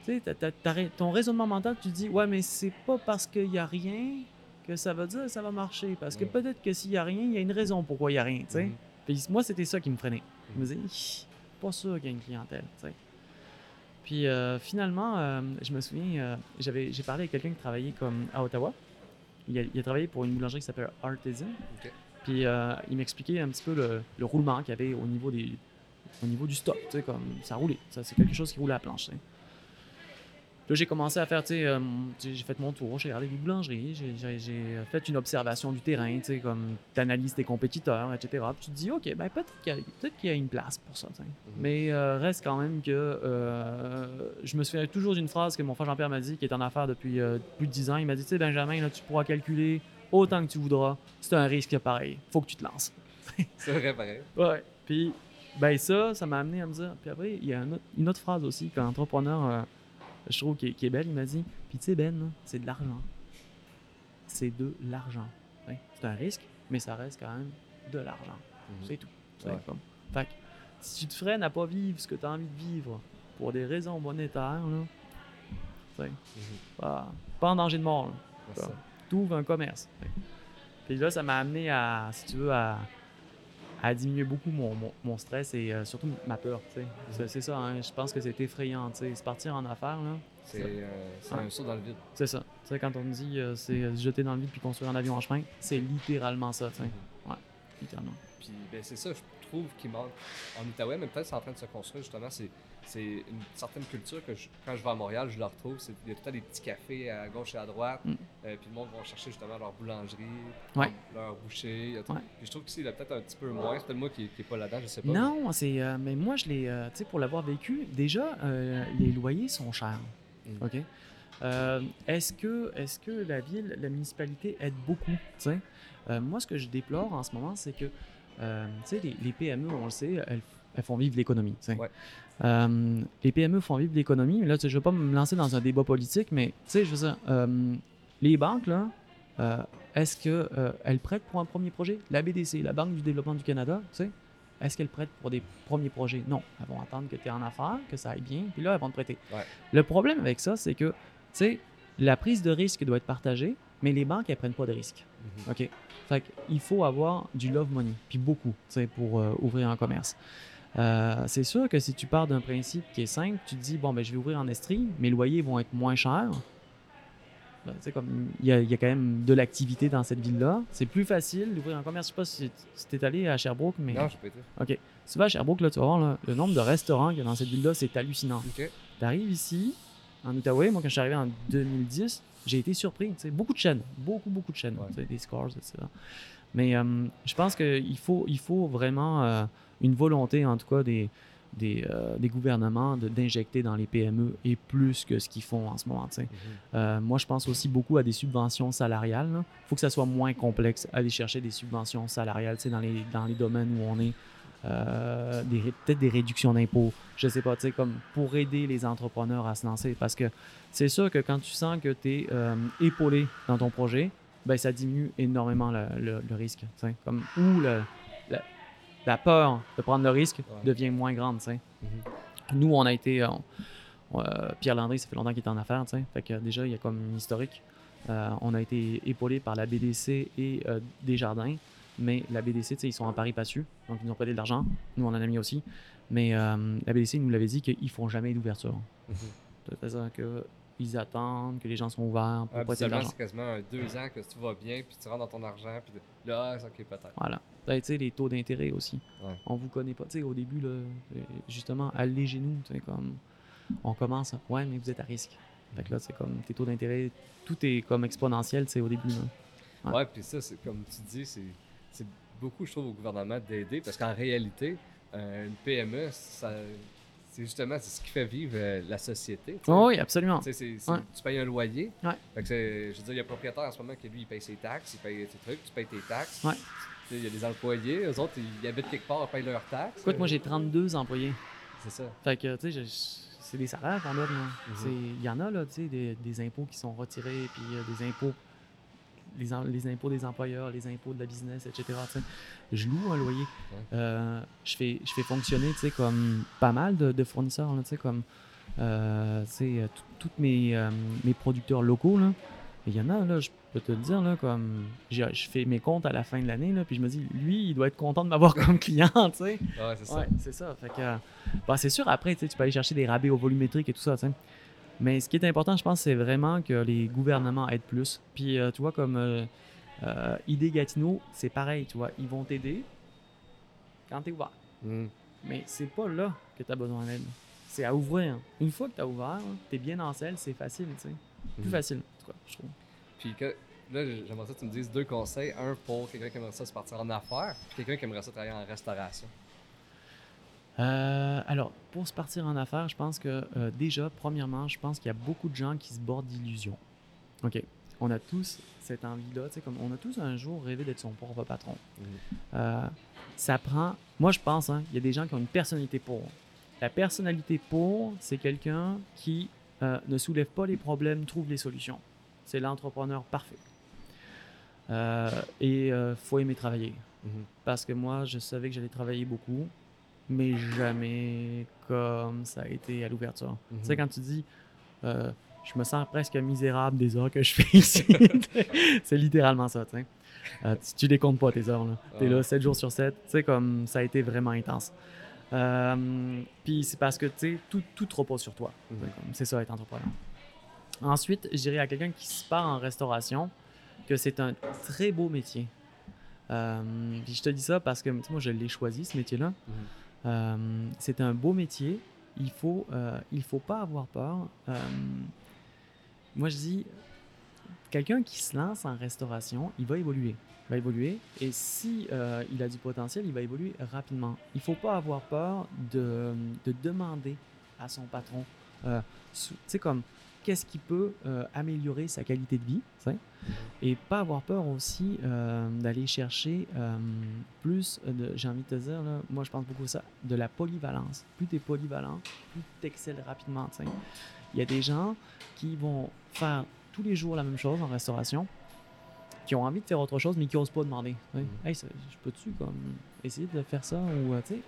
tu sais, ton raisonnement mental, tu dis, ouais, mais c'est pas parce qu'il n'y a rien que ça veut dire que ça va marcher. Parce que peut-être que s'il n'y a rien, il y a une raison pourquoi il n'y a rien, tu sais. Puis moi, c'était ça qui me freinait. Je me disais, pas sûr qu'il y a une clientèle, tu sais. Puis finalement, je me souviens, j'ai parlé avec quelqu'un qui travaillait comme à Ottawa. Il a travaillé pour une boulangerie qui s'appelle Artisan. Okay. Puis il m'expliquait un petit peu le roulement qu'il y avait au niveau du stock, tu sais, comme ça roulait. Ça, c'est quelque chose qui roulait à la planche, tu sais. Là, j'ai commencé à faire, tu sais, j'ai fait mon tour, j'ai regardé les boulangeries, j'ai fait une observation du terrain, tu sais, comme t'analyses tes compétiteurs, etc. Puis tu te dis, OK, ben peut-être qu'il y a une place pour ça, tu sais. Mm-hmm. Mais reste quand même que je me souviens toujours d'une phrase que mon frère Jean-Pierre m'a dit, qui est en affaires depuis plus de 10 ans. Il m'a dit, tu sais, Benjamin, là, tu pourras calculer autant que tu voudras, c'est un risque pareil, faut que tu te lances. C'est vrai, pareil. Ouais. Puis, ben ça m'a amené à me dire. Puis après, il y a une autre phrase aussi qu'un entrepreneur. Je trouve qu'il est belle, il m'a dit, puis tu sais Ben, c'est de l'argent. C'est de l'argent. Ouais. C'est un risque, mais ça reste quand même de l'argent. Mm-hmm. C'est tout. Ouais. Fait que, si tu te freines à pas vivre ce que tu as envie de vivre pour des raisons monétaires, là, pas en danger de mort. T'ouvres un commerce. Puis là, ça m'a amené à, si tu veux, à diminuer beaucoup mon stress et surtout ma peur, tu sais. C'est ça, hein, je pense que c'est effrayant, tu sais, se partir en affaires, là. C'est un saut dans le vide. C'est ça. Tu sais, quand on dit c'est se jeter dans le vide puis construire un avion en chemin, c'est littéralement ça, tu sais. Ouais, littéralement. Puis ben, c'est ça, je trouve, qui manque en Outaouais, mais peut-être c'est en train de se construire, justement. C'est une certaine culture que quand je vais à Montréal, je la retrouve. Il y a tout le temps des petits cafés à gauche et à droite. Mm. Puis le monde va chercher justement leur boulangerie, leur boucher. Puis je trouve qu'ici, il y a peut-être un petit peu moins. C'est peut-être moi qui n'est pas là-dedans, je sais pas. Non, c'est, mais moi, je l'ai, tu sais, pour l'avoir vécu, déjà, les loyers sont chers. Mm. OK? Est-ce que la ville, la municipalité aide beaucoup? Moi, ce que je déplore en ce moment, c'est que tu sais, les PME, on le sait, elles font vivre l'économie. Les PME font vivre l'économie. Là, je ne veux pas me lancer dans un débat politique, mais je veux dire, les banques, là, est-ce qu'elles prêtent pour un premier projet? La BDC, la Banque du développement du Canada, est-ce qu'elles prêtent pour des premiers projets? Non. Elles vont attendre que tu es en affaires, que ça aille bien, puis là, elles vont te prêter. Ouais. Le problème avec ça, c'est que la prise de risque doit être partagée, mais les banques, elles ne prennent pas de risque. Mm-hmm. OK? Fait qu'il faut avoir du love money, puis beaucoup, pour ouvrir un commerce. C'est sûr que si tu pars d'un principe qui est simple, tu te dis, bon, ben, je vais ouvrir en Estrie, mes loyers vont être moins chers. Ben, il y a quand même de l'activité dans cette ville-là. C'est plus facile d'ouvrir un commerce. Je ne sais pas si tu es allé à Sherbrooke, mais... Non, je peux pas. OK. Si tu vas à Sherbrooke, là, tu vas voir, là, le nombre de restaurants qu'il y a dans cette ville-là, c'est hallucinant. Okay. Tu arrives ici, en Outaouais, moi, quand je suis arrivé en 2010, j'ai été surpris, tu sais, beaucoup de chaînes, des scores, etc. Mais je pense qu'il faut vraiment une volonté, en tout cas, des gouvernements d'injecter dans les PME et plus que ce qu'ils font en ce moment. Mm-hmm. Moi, je pense aussi beaucoup à des subventions salariales. Il faut que ça soit moins complexe aller chercher des subventions salariales dans les domaines où on est. Peut-être des réductions d'impôts, je sais pas, tu sais, comme pour aider les entrepreneurs à se lancer. Parce que c'est sûr que quand tu sens que tu es épaulé dans ton projet, ben ça diminue énormément le risque, t'sais, comme où la peur de prendre le risque devient moins grande, tu sais. Mm-hmm. Nous, on a été... Pierre Landry, ça fait longtemps qu'il est en affaires, tu sais, fait que déjà, il y a comme une historique. On a été épaulé par la BDC et Desjardins. Mais la BDC, ils sont en pari passu, donc ils nous ont prêté de l'argent. Nous, on en a mis aussi. Mais la BDC, ils nous l'avaient dit qu'ils ne font jamais d'ouverture. Mm-hmm. C'est-à-dire qu'ils attendent que les gens sont ouverts pour prêter de l'argent. C'est quasiment 2 ans que tout va bien, puis tu rentres dans ton argent, puis là, ça crée peut-être. Voilà. Tu sais, les taux d'intérêt aussi. Ouais. On ne vous connaît pas. Tu sais, au début, là, justement, allégez-nous. Comme, on commence, ouais, mais vous êtes à risque. Fait que là, c'est comme tes taux d'intérêt, tout est comme exponentiel au début. Là. Ouais, puis ça, c'est comme tu dis, c'est beaucoup, je trouve, au gouvernement d'aider parce qu'en réalité, une PME, c'est ce qui fait vivre la société. Oh oui, absolument. C'est, tu payes un loyer. Ouais. Fait que il y a un propriétaire en ce moment qui, lui, il paye ses taxes, il paye ses trucs, tu payes tes taxes. Ouais. Il y a des employés, eux autres, ils habitent quelque part, ils payent leurs taxes. Écoute, moi, j'ai 32 employés. C'est ça. Fait que, tu sais, c'est des salaires quand même. Il y en a, là, tu sais, des impôts qui sont retirés, puis des impôts. Les impôts des employeurs, les impôts de la business, etc. T'sais. Je loue un loyer. Je fais fonctionner comme pas mal de fournisseurs, là, comme tous mes producteurs locaux. Il y en a, là, je peux te le dire, là, comme je fais mes comptes à la fin de l'année, là, puis je me dis, lui, il doit être content de m'avoir comme client. Ouais, c'est ça. Ouais, c'est ça. Fait que, c'est sûr, après, tu peux aller chercher des rabais au volumétrique et tout ça. T'sais. Mais ce qui est important, je pense, c'est vraiment que les gouvernements aident plus. Puis, tu vois, comme Idée Gatineau, c'est pareil, tu vois. Ils vont t'aider quand t'es ouvert. Mm. Mais c'est pas là que t'as besoin d'aide. C'est à ouvrir. Une fois que t'as ouvert, t'es bien en selle, c'est facile, tu sais. Plus facile, en tout cas, je trouve. Puis là, j'aimerais ça que tu me dises 2 conseils. Un pour quelqu'un qui aimerait ça se partir en affaires, puis quelqu'un qui aimerait ça travailler en restauration. Alors, pour se partir en affaires, je pense que déjà, premièrement, je pense qu'il y a beaucoup de gens qui se bordent d'illusions. OK. On a tous cette envie-là, tu sais, comme on a tous un jour rêvé d'être son propre patron. Ça prend... Moi, je pense, il y a des gens qui ont une personnalité pour. La personnalité pour, c'est quelqu'un qui ne soulève pas les problèmes, trouve les solutions. C'est l'entrepreneur parfait. Et faut aimer travailler. Parce que moi, je savais que j'allais travailler beaucoup. Mais jamais comme ça a été à l'ouverture. Tu sais, quand tu dis je me sens presque misérable des heures que je fais ici, c'est littéralement ça. Tu les comptes pas, tes heures. Tu es là 7 jours sur 7. Tu sais, comme ça a été vraiment intense. Puis c'est parce que tout te repose sur toi. C'est ça, être entrepreneur. Ensuite, je dirais à quelqu'un qui se part en restauration que c'est un très beau métier. Puis je te dis ça parce que moi, je l'ai choisi, ce métier-là. C'est un beau métier, il faut pas avoir peur. Moi je dis, quelqu'un qui se lance en restauration, il va évoluer et si il a du potentiel, il va évoluer rapidement. Il faut pas avoir peur de demander à son patron, tu sais, comme qu'est-ce qui peut améliorer sa qualité de vie, t'sais? Et pas avoir peur aussi d'aller chercher plus de, j'ai envie de te dire, là, moi je pense beaucoup à ça, de la polyvalence. Plus tu es polyvalent, plus tu excelles rapidement. Il y a des gens qui vont faire tous les jours la même chose en restauration, qui ont envie de faire autre chose, mais qui n'osent pas demander. Hey, je peux-tu comme essayer de faire ça ou tu sais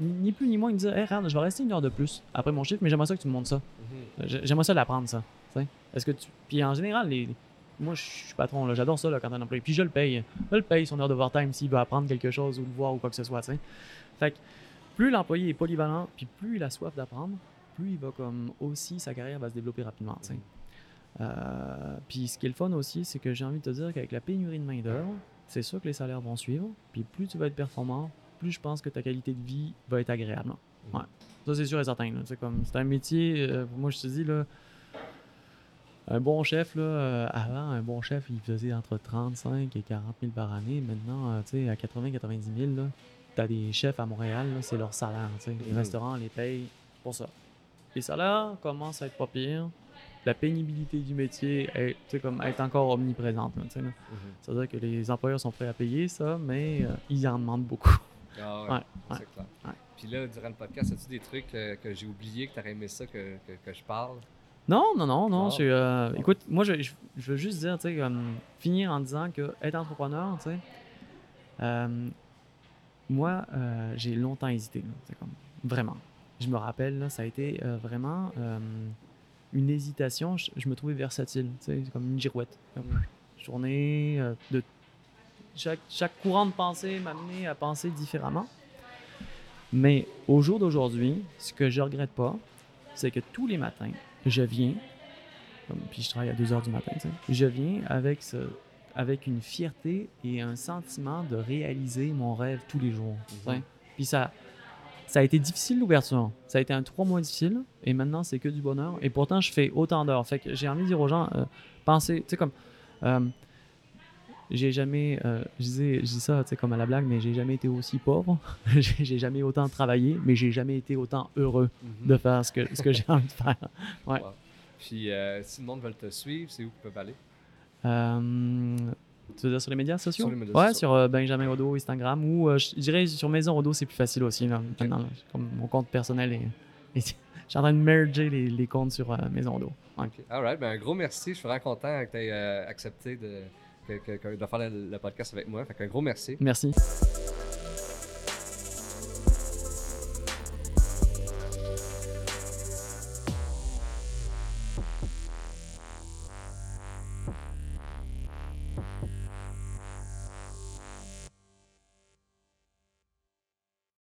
ni plus ni moins, ils me disent hey, regarde, je vais rester 1 heure de plus après mon chiffre, mais j'aimerais ça que tu me montres ça. J'aimerais ça l'apprendre, ça. T'sais? Est-ce que tu... Puis en général, moi je suis patron, là, j'adore ça là, quand un employé. Puis je le paye. Je le paye son heure d'overtime s'il veut apprendre quelque chose ou le voir ou quoi que ce soit. T'sais? Fait que plus l'employé est polyvalent, puis plus il a soif d'apprendre, plus il va comme aussi, sa carrière va se développer rapidement. T'sais? Puis ce qui est le fun aussi, c'est que j'ai envie de te dire qu'avec la pénurie de main-d'œuvre, c'est sûr que les salaires vont suivre. Puis plus tu vas être performant, plus je pense que ta qualité de vie va être agréable. Ouais. Ça, c'est sûr et certain. C'est un métier, moi, je te dis, là, un bon chef, là, avant, un bon chef, il faisait entre 35 000 et 40 000 par année. Maintenant, à 80 000, 90 000, là, t'as des chefs à Montréal, là, c'est leur salaire. Les restaurants, on les paye pour ça. Les salaires commencent à être pas pires. La pénibilité du métier est encore omniprésente. C'est-à-dire que les employeurs sont prêts à payer ça, mais ils en demandent beaucoup. Ah ouais, c'est clair. Ouais. Puis là, durant le podcast, as-tu des trucs que j'ai oubliés, que tu aurais aimé ça, que je parle? Non. Écoute, moi, je veux juste dire, finir en disant que être entrepreneur, moi, j'ai longtemps hésité. Vraiment. Je me rappelle, là, ça a été vraiment une hésitation. Je me trouvais versatile, comme une girouette. Comme journée de chaque courant de pensée m'amenait à penser différemment. Mais au jour d'aujourd'hui, ce que je ne regrette pas, c'est que tous les matins, je viens, puis je travaille à 2 heures du matin, je viens avec une fierté et un sentiment de réaliser mon rêve tous les jours. Puis ça a été difficile, l'ouverture. Ça a été un 3 mois difficile, et maintenant, c'est que du bonheur. Et pourtant, je fais autant d'heures. Fait que j'ai envie de dire aux gens, pensez, j'ai jamais, je dis ça comme à la blague, mais j'ai jamais été aussi pauvre, j'ai jamais autant travaillé, mais j'ai jamais été autant heureux de faire ce que j'ai envie de faire. Ouais. Wow. Puis si le monde veut te suivre, c'est où qu'ils peuvent aller? Tu veux dire sur les médias sociaux? Ouais, sur Benjamin Audoux, Instagram, ou je dirais sur Maison Audoux, c'est plus facile aussi. Là, maintenant, là, comme mon compte personnel est je suis en train de merger les comptes sur Maison Audoux. Ouais. Okay. All right, ben, un gros merci, je suis vraiment content que tu aies accepté de faire le podcast avec moi. Fait qu'un gros merci. Merci.